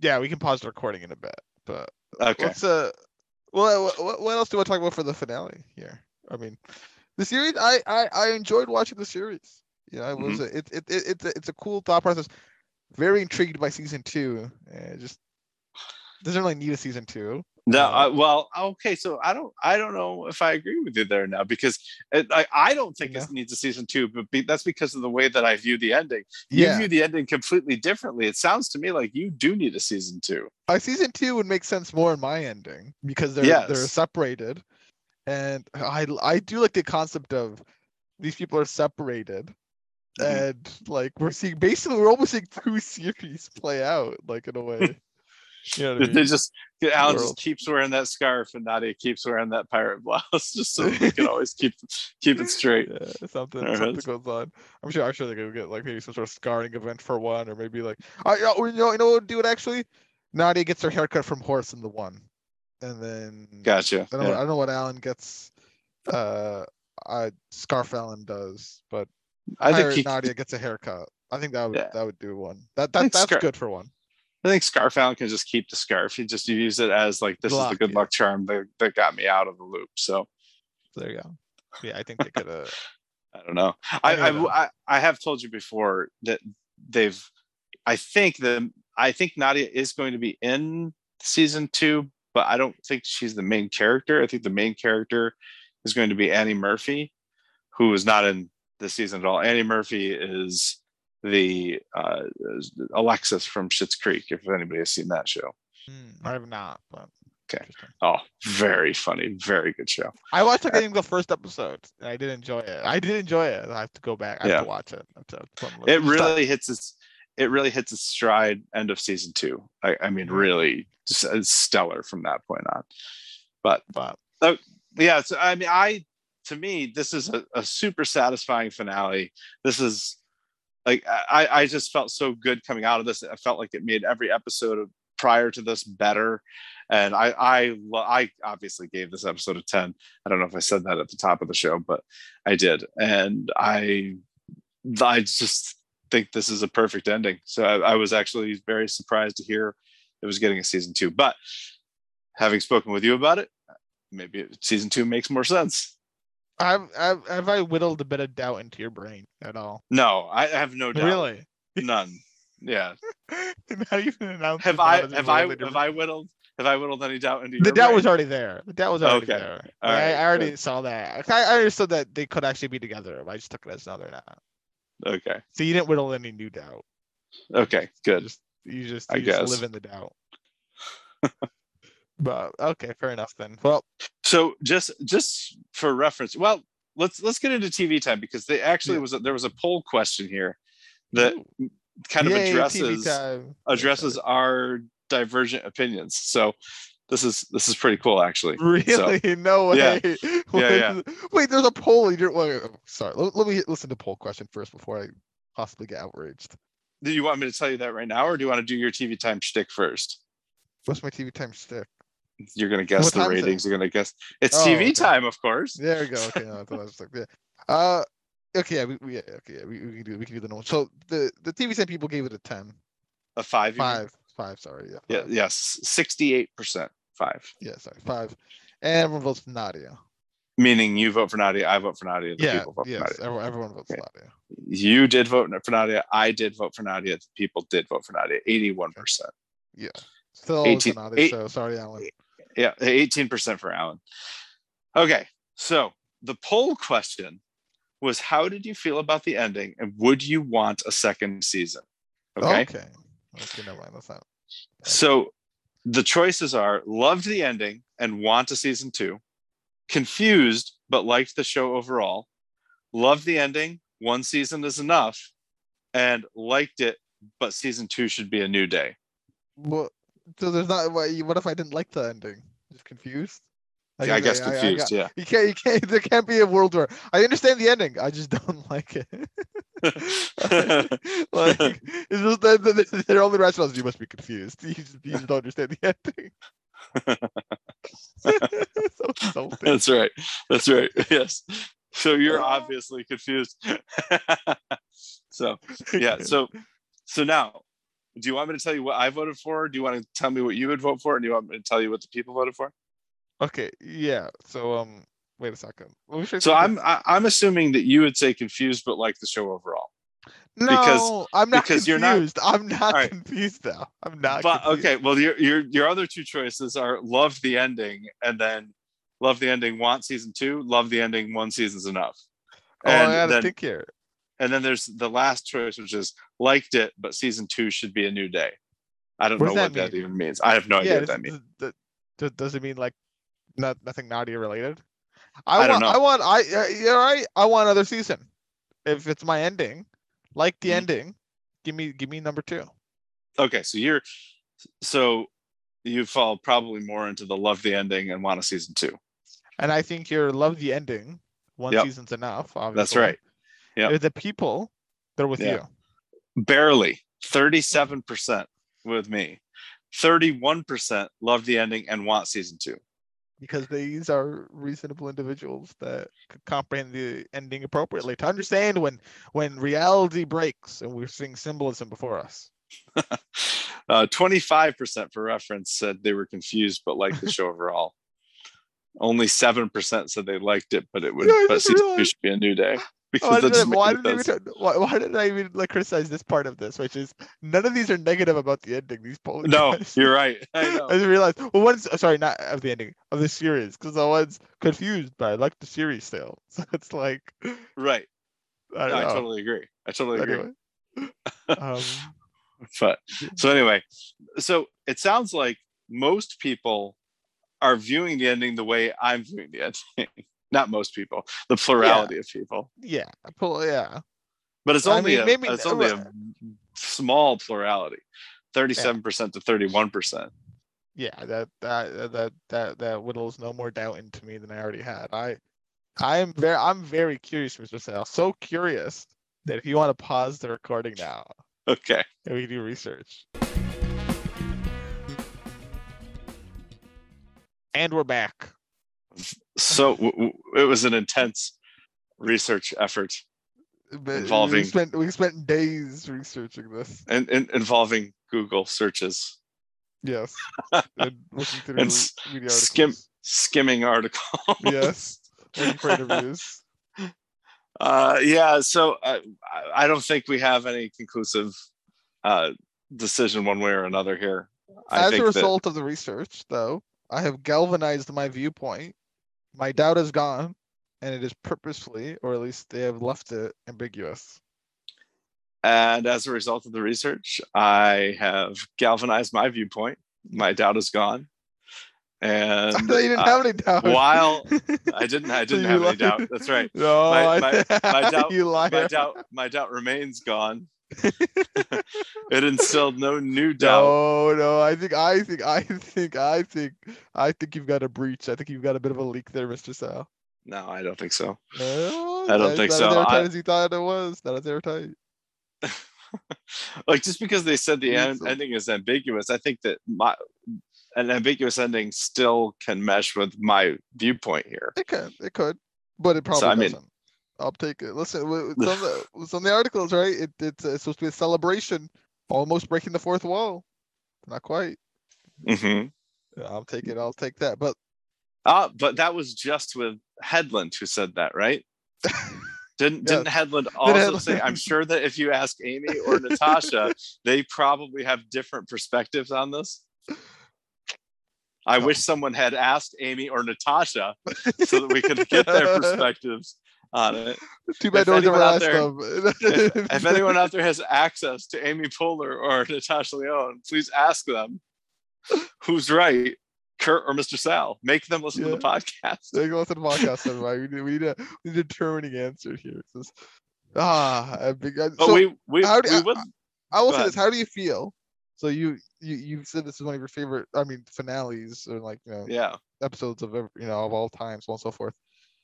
yeah we can pause the recording in a bit. But okay. Let's, uh, Well, what else do I talk about for the finale here? I mean, the series. I, I, I enjoyed watching the series. You know, it was mm-hmm. a, it, it, it, it's a, it's a cool thought process. Very intrigued by season two. It just doesn't really need a season two. No, uh, well, okay. So I don't I don't know if I agree with you there now, because it, I I don't think yeah. it needs a season two, but be, that's because of the way that I view the ending. You yeah. view the ending completely differently. It sounds to me like you do need a season two. A season two would make sense more in my ending because they're yes. they're separated, and I I do like the concept of these people are separated, mm-hmm. and like we're seeing basically we're almost seeing two series play out like in a way. You know what I mean? They just Alan the just keeps wearing that scarf, and Nadia keeps wearing that pirate blouse, just so we can always keep keep it straight. Yeah, something right. something goes on. I'm sure I'm sure they could get like maybe some sort of scarring event for one, or maybe like oh you know you know we'll do it actually. Nadia gets her haircut from Horse in the one, and then gotcha. I don't, yeah. I don't know what Alan gets. Uh, I, Scarf Alan does, but I think he, Nadia gets a haircut. I think that would yeah. that would do one. That that that's scar- good for one. I think Scarf Alan can just keep the scarf. He just use it as like this luck, is the good yeah. luck charm that, that got me out of the loop. So there you go. Yeah, I think they could. Uh, I don't know. I I, don't I, know. I I have told you before that they've. I think the I think Nadia is going to be in season two, but I don't think she's the main character. I think the main character is going to be Annie Murphy, who is not in this season at all. Annie Murphy is. The uh, Alexis from Schitt's Creek, if anybody has seen that show. Mm, I have not, but okay. Oh, very funny, very good show. I watched like, I think the first episode, and I did enjoy it. I did enjoy it. I have to go back. I have yeah. to watch it. To, it really stuff. hits its it really hits its stride end of season two. I, I mean, really just stellar from that point on. But wow. uh, yeah, so I mean, I to me, this is a, a super satisfying finale. This is Like I, I just felt so good coming out of this. I felt like it made every episode of, prior to this better. And I, I, I obviously gave this episode a ten. I don't know if I said that at the top of the show, but I did. And I, I just think this is a perfect ending. So I, I was actually very surprised to hear it was getting a season two. But having spoken with you about it, maybe season two makes more sense. I've, I've, have I whittled a bit of doubt into your brain at all? No, I have no doubt. Really? None. Yeah. Not even an ounce. Have I? Have I? Have I whittled? Have I whittled any doubt into your the doubt brain? Was already there. The doubt was already okay. there. All right, I, I already good. saw that. I, I understood that they could actually be together. I just took it as another doubt. Okay. So you didn't whittle any new doubt. Okay. Good. You just you just, you just live in the doubt. But okay, fair enough then. Well, so just just for reference, well, let's let's get into T V time because they actually yeah. was a, there was a poll question here that Ooh. kind of Yay, addresses addresses our divergent opinions. So this is this is pretty cool actually. Really? So, no way. Yeah. Wait, yeah, yeah. wait, there's a poll. You wait, sorry. Let, let me listen to the poll question first before I possibly get outraged. Do you want me to tell you that right now, or do you want to do your T V time shtick first? What's my T V time shtick? You're gonna guess the ratings. You're gonna guess it's oh, T V okay. time, of course. There we go. Okay, no, I thought I was like, yeah. Uh, okay, yeah, we, we okay, yeah, we, we can do we can do the normal. So the the T V time people gave it a ten, a five, five, mean? five. Sorry, yeah, five. yeah, yes, sixty-eight percent, five. Yeah, sorry, five, and everyone votes for Nadia. Meaning you vote for Nadia, I vote for Nadia, the yeah, people vote yes, for Nadia. Everyone votes okay. for Nadia. You did vote for Nadia, I did vote for Nadia, the people did vote for Nadia, eighty-one percent. Yeah. Still eighteen, Nadia, eight, so sorry, Alan. Yeah, eighteen percent for Alan. Okay, so the poll question was, how did you feel about the ending and would you want a second season? Okay. Okay. Okay, never mind, that's not. So the choices are, loved the ending and want a season two. Confused, but liked the show overall. Loved the ending. One season is enough. And liked it, but season two should be a new day. Well, so there's not. What if I didn't like the ending? Just confused. Like, yeah, I guess I, confused. I, I got, yeah. You can't. You can't. There can't be a world where I understand the ending. I just don't like it. Like, it's just that their only rationale is you must be confused. You just, you just don't understand the ending. So that's right. That's right. Yes. So you're obviously confused. So yeah. So so now, do you want me to tell you what I voted for? Do you want to tell me what you would vote for? And do you want me to tell you what the people voted for? Okay. Yeah. So um, wait a second. So I'm I, I'm assuming that you would say confused, but like the show overall. No, because, I'm not because confused. You're not, I'm not right. confused though. I'm not. But confused. Okay, well, your your your other two choices are love the ending and then love the ending. Want season two? Love the ending. One season's enough. Oh, and I gotta then, think here. And then there's the last choice, which is liked it, but season two should be a new day. I don't what know that what mean? That even means. I have no yeah, idea does, what that means. Does, does, does it mean like not nothing Nadia related? I, I want, don't know. I want. I uh, you're right. I want another season. If it's my ending. Like the ending, give me give me number two. Okay, so you're so you fall probably more into the love the ending and want a season two. And I think you're love the ending. One yep. season's enough. Obviously. That's right. Yeah, the people they're with yeah. you. Barely thirty-seven percent with me, thirty-one percent love the ending and want season two. Because these are reasonable individuals that could comprehend the ending appropriately to understand when when reality breaks and we're seeing symbolism before us. uh, twenty-five percent for reference said they were confused but liked the show overall. Only seven percent said they liked it, but it would yeah, but season two should be a new day. Why did, I, why, did even, why, why did I even like criticize this part of this? Which is none of these are negative about the ending. These polls. No, guys. You're right. I know. I just realized. Well, one's sorry, not of the ending of the series, because I was confused by like the series still. So it's like. Right. I, no, I totally agree. I totally anyway. agree. um, but so anyway, so it sounds like most people are viewing the ending the way I'm viewing the ending. Not most people, the plurality yeah. of people. Yeah, yeah. But it's only I mean, a, maybe, it's only uh, a small plurality, thirty-seven percent to thirty-one percent. Yeah, that that that that that whittles no more doubt into me than I already had. I, I'm very I'm very curious, Mister Sale. So curious that if you want to pause the recording now, okay, and we can do research. And we're back. So w- w- it was an intense research effort involving. We spent, we spent days researching this, and, and involving Google searches. Yes, and, looking through and skim, skimming articles. Yes, and great reviews. Uh, yeah, so uh, I don't think we have any conclusive uh, decision one way or another here. I As think a result that... of the research, though, I have galvanized my viewpoint. My doubt is gone, and it is purposefully, or at least they have left it ambiguous. And as a result of the research, I have galvanized my viewpoint. My doubt is gone. And I didn't uh, have any doubt. While I didn't, I didn't have lied. any doubt. That's right. No, my, my, my doubt, you liar. My doubt, my doubt remains gone. It instilled no new doubt. No, no. I think, I think, I think, I think, I think you've got a breach. I think you've got a bit of a leak there, Mister Sal. No, I don't think so. No, I don't think so. Not as airtight I... as you thought it was. Not as airtight. Like, just because they said the an- ending is ambiguous, I think that my an ambiguous ending still can mesh with my viewpoint here. It could, it could, but it probably so, I mean, doesn't. I'll take it. Listen, it's on the, it's on the articles, right? It, it's, it's supposed to be a celebration, almost breaking the fourth wall. Not quite. Mm-hmm. Yeah, I'll take it. I'll take that. But, uh, but that was just with Hedlund who said that, right? Didn't yes. didn't Hedlund also Did Hedlund... say? I'm sure that if you ask Amy or Natasha, they probably have different perspectives on this. I no. wish someone had asked Amy or Natasha so that we could get their perspectives on it. Too bad no one asked them. if, if anyone out there has access to Amy Poehler or Natasha Lyonne, please ask them who's right. Kurt or Mister Sal, make them listen yeah. to the podcast. Make them listen to the podcast. Everybody. We need, we need a, we need a determining answer here. It's just, ah, big, I, so we, we, how do, we would, I, I will say this: how do you feel? So you, you, you said this is one of your favorite. I mean, finales or like you know, yeah, episodes of every, you know of all time, so on and so forth.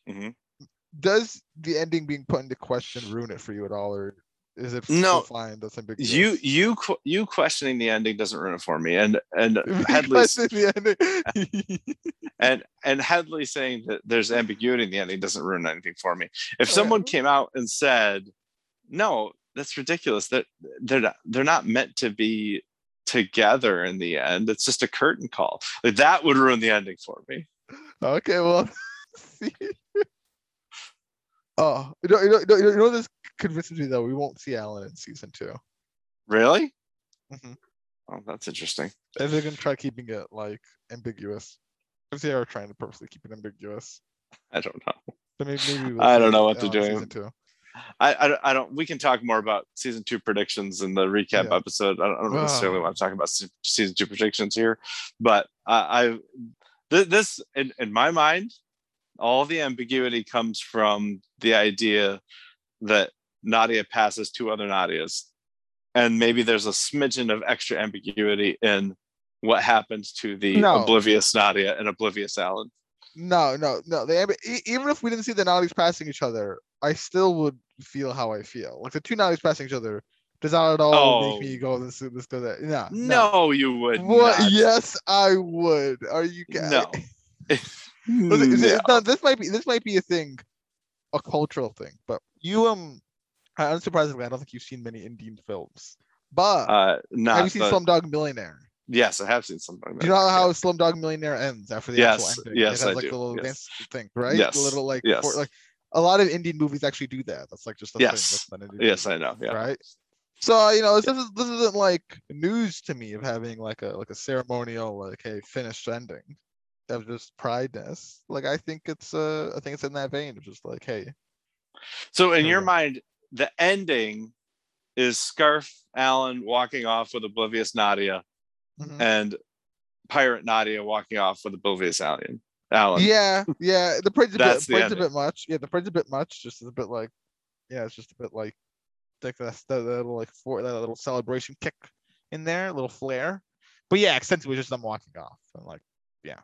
Mm-hmm. Does the ending being put into question ruin it for you at all, or is it no fine? That's ambiguous. You you you questioning the ending doesn't ruin it for me. And and Hedley and and Hedley saying that there's ambiguity in the ending doesn't ruin anything for me. If okay. someone came out and said, "No, that's ridiculous. That they're, they're not they're not meant to be together in the end. It's just a curtain call." Like, that would ruin the ending for me. Okay, well. See. Oh, you know, you know, you know this convinces me though. We won't see Alan in season two. Really? Mm-hmm. Oh, that's interesting. And they're gonna try keeping it like ambiguous. If they are trying to purposely keep it ambiguous, I don't know. So maybe, maybe we'll I don't know what Alan they're doing. Season two. I, I I don't. We can talk more about season two predictions in the recap yeah. episode. I don't, I don't wow. necessarily want to talk about season two predictions here, but uh, I th- this in, in my mind. All the ambiguity comes from the idea that Nadia passes two other Nadias. And maybe there's a smidgen of extra ambiguity in what happens to the no. oblivious Nadia and oblivious Alan. No, no, no. The amb- even if we didn't see the Nadias passing each other, I still would feel how I feel. Like the two Nadias passing each other does not at all oh. make me go this this go that. No, no, no, you would. What? Not. Yes, I would. Are you kidding? No. No. It, no, this might be this might be a thing, a cultural thing. But you um, unsurprisingly, I don't think you've seen many Indian films. But uh, not, have you seen but... Slumdog Millionaire? Yes, I have seen Slumdog Millionaire. Do you know how yeah. Slumdog Millionaire ends after the yes, actual ending? Yes, it has I like do. the little yes. dance thing, right? Yes, the little like yes. for, like a lot of Indian movies actually do that. That's like just a yes. thing. That's yes, movie, I know. Yeah. Right. So you know, this yeah. isn't, this isn't like news to me of having like a like a ceremonial like hey finished ending. Of just prideness, like I think it's uh I think it's in that vein of just like hey. So in your mind, the ending is Scarf Alan walking off with oblivious Nadia, mm-hmm. and Pirate Nadia walking off with oblivious Alan. Alan. Yeah, yeah. The pride's a bit, pride's a bit much. Yeah, the pride's a bit much. Just a bit like, yeah, it's just a bit like like that, that little like for that little celebration kick in there, a little flair. But yeah, essentially just them walking off and like yeah.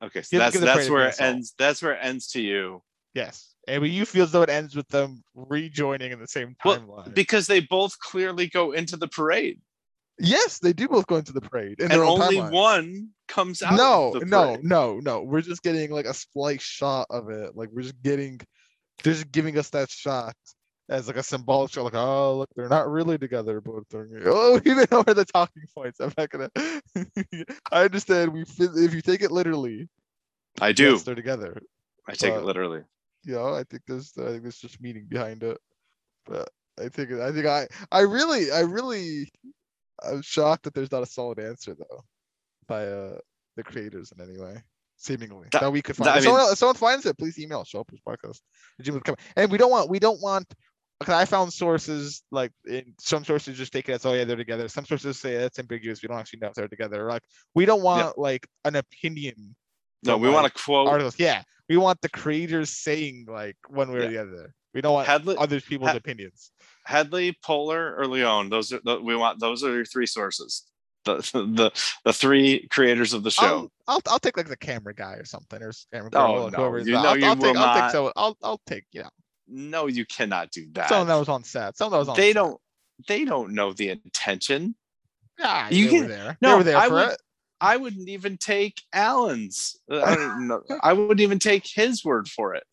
Okay, so that's that's where it ends. That's where it ends to you. Yes, and you feel as though it ends with them rejoining in the same timeline. Well, because they both clearly go into the parade. Yes, they do both go into the parade, and only one comes out. No, no, no, no. We're just getting like a slight shot of it. Like we're just getting, they're just giving us that shot as like a symbolic show. Like, oh look, they're not really together, but they're oh, you know where the talking points. I'm not gonna. I understand. We if you take it literally. I do. Yes, they're together. I take but, it literally. You know, I think there's I think there's just meaning behind it. But I think I think I I really I really I'm shocked that there's not a solid answer though by uh, the creators in any way. Seemingly that, that we could find. That, if, someone, mean, if someone finds it, please email showpers podcast. And we don't want we don't want. Cause I found sources like in, some sources just take it as oh yeah they're together. Some sources say that's ambiguous. We don't actually know if they're together. Like we don't want yeah. like an opinion. No, we like, want a quote. Articles. Yeah, we want the creators saying like one way yeah. or the other. We don't want Hadley, other people's Had, opinions. Hadley, Poehler, or Lyonne. Those are the, we want. Those are your three sources. The, the the three creators of the show. I'll, I'll I'll take like the camera guy or something or camera oh, no. you know I'll, you I'll, will take, not... I'll take so I'll I'll take you know. No, you cannot do that. Someone that was on set. Someone that was on they set. don't they don't know the intention. Nah, you can, were there. No, they were there I for would, it. I wouldn't even take Alan's. I, don't know, I wouldn't even take his word for it.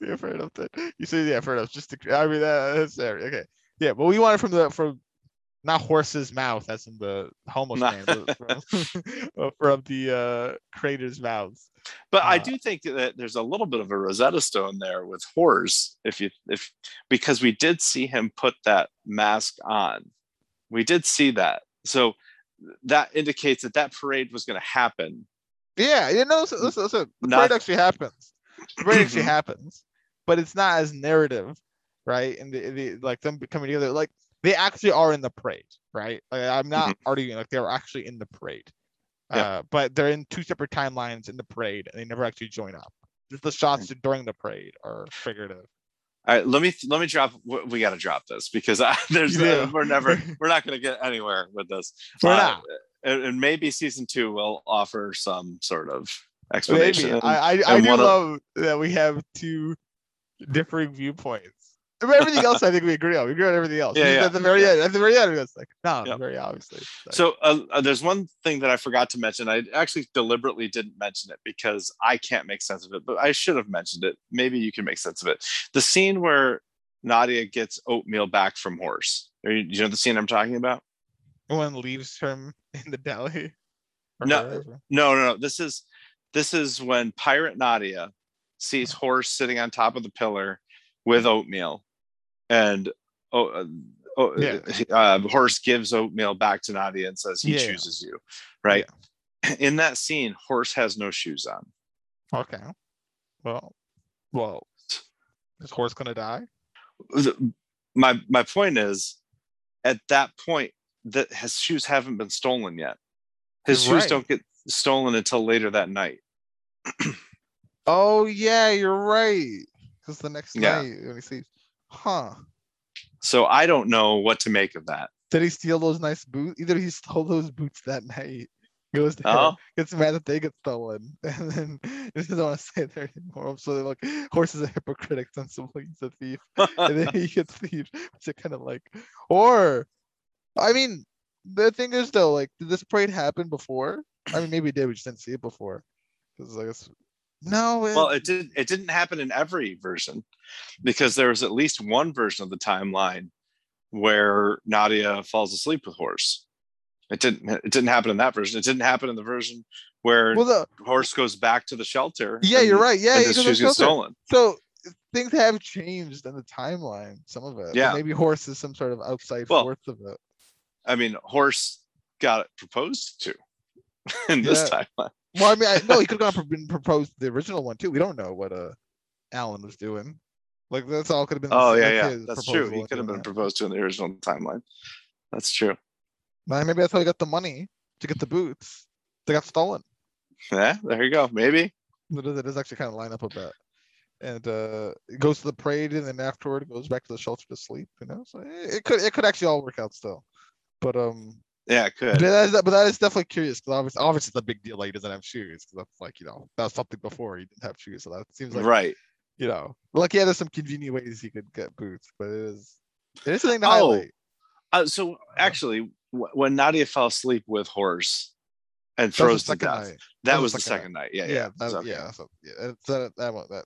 You're fair enough. That. You say yeah, fair enough. Just to, I mean that, that's okay. Yeah, but we wanted from the from. Not horse's mouth, that's in the homeless man, but from, from the uh, creators' mouths. But uh, I do think that there's a little bit of a Rosetta Stone there with horse, if you if because we did see him put that mask on, we did see that, so that indicates that that parade was going to happen. Yeah, you know, listen, listen, listen the not, parade actually happens. The parade actually happens, but it's not as narrative, right? And the, the like them coming together, like. They actually are in the parade, right? Like, I'm not mm-hmm. arguing like they're actually in the parade, yeah. uh, but they're in two separate timelines in the parade, and they never actually join up. Just the shots mm-hmm. during the parade are figurative. All right, let me let me drop. We got to drop this because I, there's uh, we're never we're not going to get anywhere with this. We're uh, not. And, and maybe season two will offer some sort of explanation. Maybe. I I, I do wanna... love that we have two differing viewpoints. Everything else, I think we agree on. We agree on everything else. Yeah, yeah. At the very yeah. end, at the very end, it's like no, yep. very obviously. Like, so uh, there's one thing that I forgot to mention. I actually deliberately didn't mention it because I can't make sense of it, but I should have mentioned it. Maybe you can make sense of it. The scene where Nadia gets oatmeal back from Horse. Are you, you know the scene I'm talking about? One leaves him in the deli. No, her. no, no, no. This is this is when Pirate Nadia sees oh. Horse sitting on top of the pillar with oatmeal. And oh, oh yeah. uh, Horse gives oatmeal back to Nadia and says he yeah, chooses yeah. you, right? Yeah. In that scene, Horse has no shoes on. Okay. Well, well, is Horse gonna die? My my point is, at that point, that his shoes haven't been stolen yet. His you're shoes right. don't get stolen until later that night. Oh yeah, you're right. Because the next yeah. night when he sleeps. Huh. So I don't know what to make of that. Did he steal those nice boots? Either he stole those boots that night, goes there, oh. gets mad that they get stolen, and then he doesn't want to stay there anymore. So they're like, Horse is a hypocrite ostensibly, he's a thief, and then he gets thieves. Which kind of like, or I mean, the thing is though, like, did this parade happen before? I mean, maybe it did. We just didn't see it before. Because I guess. No. It... Well, it didn't. It didn't happen in every version, because there was at least one version of the timeline where Nadia falls asleep with Horse. It didn't. It didn't happen in that version. It didn't happen in the version where well, the... Horse goes back to the shelter. Yeah, and, you're right. Yeah, his shoes get stolen. So things have changed in the timeline. Some of it. Yeah. Or maybe Horse is some sort of outside well, force of it. I mean, Horse got proposed to in yeah. this timeline. Well, I mean, I, no, he could have been proposed the original one too. We don't know what uh, Alan was doing. Like that's all could have been. Oh yeah, yeah, that's true. He could have been that. proposed to in the original timeline. That's true. Maybe that's how he got the money to get the boots. They got stolen. Yeah, there you go. Maybe that does actually kind of line up with that. And uh, it goes to the parade, and then afterward it goes back to the shelter to sleep. You know, so it, it could it could actually all work out still. But um. Yeah, it could. But that, is, but that is definitely curious because obviously, obviously, it's a big deal. Like he doesn't have shoes because that's like you know that was something before he didn't have shoes. So that seems like right. You know, like yeah, there's some convenient ways he could get boots, but it is it is something to highlight. Oh, uh, so actually, w- when Nadia fell asleep with Horse and froze to death, night. that, that was, was the second night. night. Yeah, yeah, yeah, that, yeah, so, yeah. That that one, that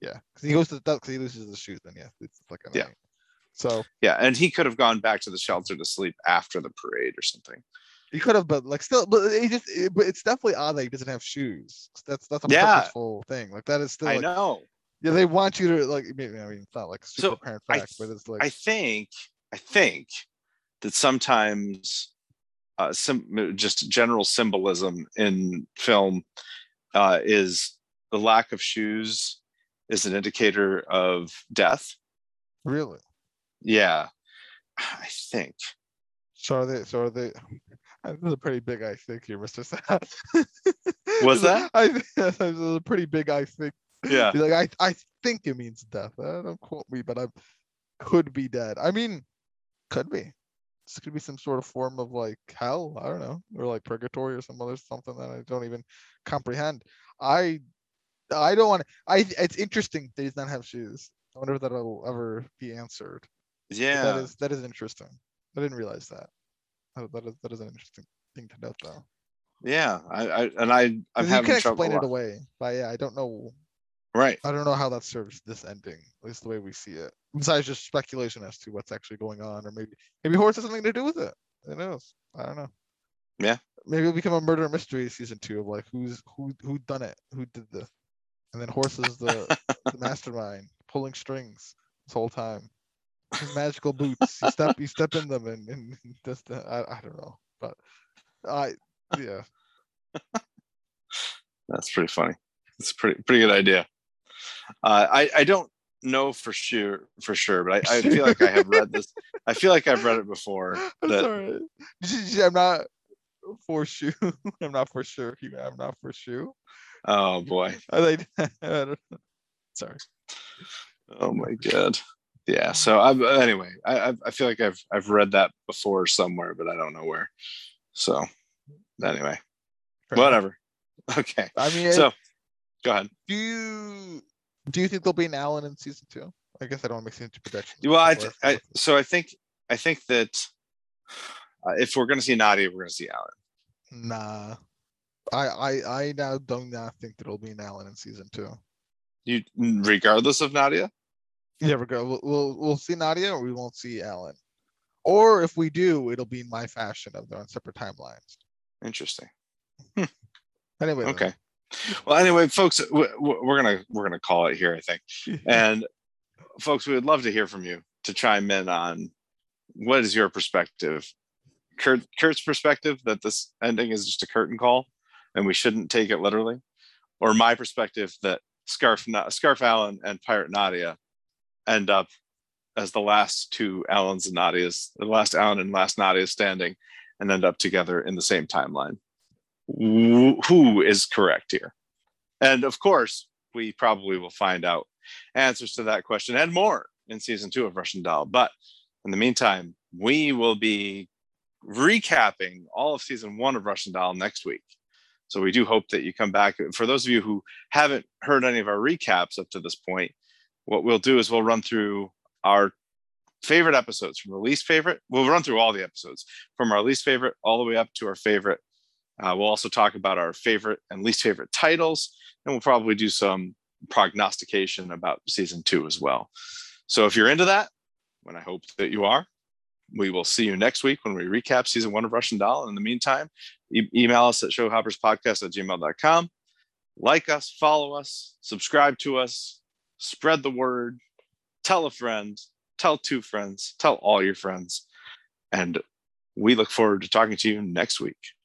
yeah, because he goes to that because he loses his shoes. Then yeah, it's like yeah. Night. So yeah, and he could have gone back to the shelter to sleep after the parade or something. You could have, but like still, but it just, it, but it's definitely odd that he doesn't have shoes. That's that's a yeah. purposeful thing. Like that is still. Like, I know. Yeah, they want you to like. I mean, it's not like super so apparent fact, but it's like. I think, I think that sometimes, uh, some just general symbolism in film, uh, is the lack of shoes is an indicator of death. Really? Yeah, I think. So are they? So are they? This is a pretty big I think here, Mister Sad. Was that? I think this is a pretty big I think. Yeah. You're like I, I think it means death. Uh, don't quote me, but I could be dead. I mean, could be. This could be some sort of form of like hell. I don't know, or like purgatory or some other something that I don't even comprehend. I, I don't want. I. It's interesting that he does not have shoes. I wonder if that'll ever be answered. Yeah. But that is that is interesting. I didn't realize that. That is that is an interesting thing to note, though. Yeah, I, I and I I'm having trouble. You can explain it away, but yeah, I don't know. Right. I don't know how that serves this ending, at least the way we see it. Besides just speculation as to what's actually going on, or maybe maybe Horse has something to do with it. Who knows? I don't know. Yeah. Maybe it'll become a murder mystery season two of like who's who who done it, who did this, and then Horse is the, the mastermind pulling strings this whole time. His magical boots. You step, you step in them, and, and just uh, I, I don't know, but I yeah. That's pretty funny. It's pretty pretty good idea. Uh, I I don't know for sure for sure, but I, I feel like I have read this. I feel like I've read it before. I'm that... sorry. I'm not for sure. I'm not for sure. I'm not for sure. Oh boy. I like. I don't know. Sorry. Oh my god. Yeah. So I'm, anyway, I I feel like I've I've read that before somewhere, but I don't know where. So anyway, Fair whatever. Enough. Okay. I mean, so go ahead. Do you do you think there'll be an Alan in season two? I guess I don't want to make season two predictions. Well, I, I so I think I think that uh, if we're gonna see Nadia, we're gonna see Alan. Nah, I I I now don't not think there'll be an Alan in season two. You regardless of Nadia. Yeah, we go. We'll, we'll we'll see Nadia, or we won't see Alan, or if we do, it'll be in my fashion of their own separate timelines. Interesting. Hmm. Anyway. Okay. Then. Well, anyway, folks, we're, we're gonna we're gonna call it here, I think. And folks, we would love to hear from you to chime in on what is your perspective, Kurt Kurt's perspective that this ending is just a curtain call, and we shouldn't take it literally, or my perspective that Scarf Scarf Alan and Pirate Nadia end up as the last two Alans and Nadias, the last Alan and last Nadia standing, and end up together in the same timeline. Who is correct here? And of course, we probably will find out answers to that question and more in season two of Russian Doll. But in the meantime, we will be recapping all of season one of Russian Doll next week. So we do hope that you come back. For those of you who haven't heard any of our recaps up to this point, what we'll do is we'll run through our favorite episodes from the least favorite. We'll run through all the episodes from our least favorite all the way up to our favorite. Uh, we'll also talk about our favorite and least favorite titles, and we'll probably do some prognostication about season two as well. So if you're into that, and I hope that you are, we will see you next week when we recap season one of Russian Doll. And in the meantime, e- email us at showhopperspodcast at gmail dot com. Like us, follow us, subscribe to us. Spread the word, tell a friend, tell two friends, tell all your friends. And we look forward to talking to you next week.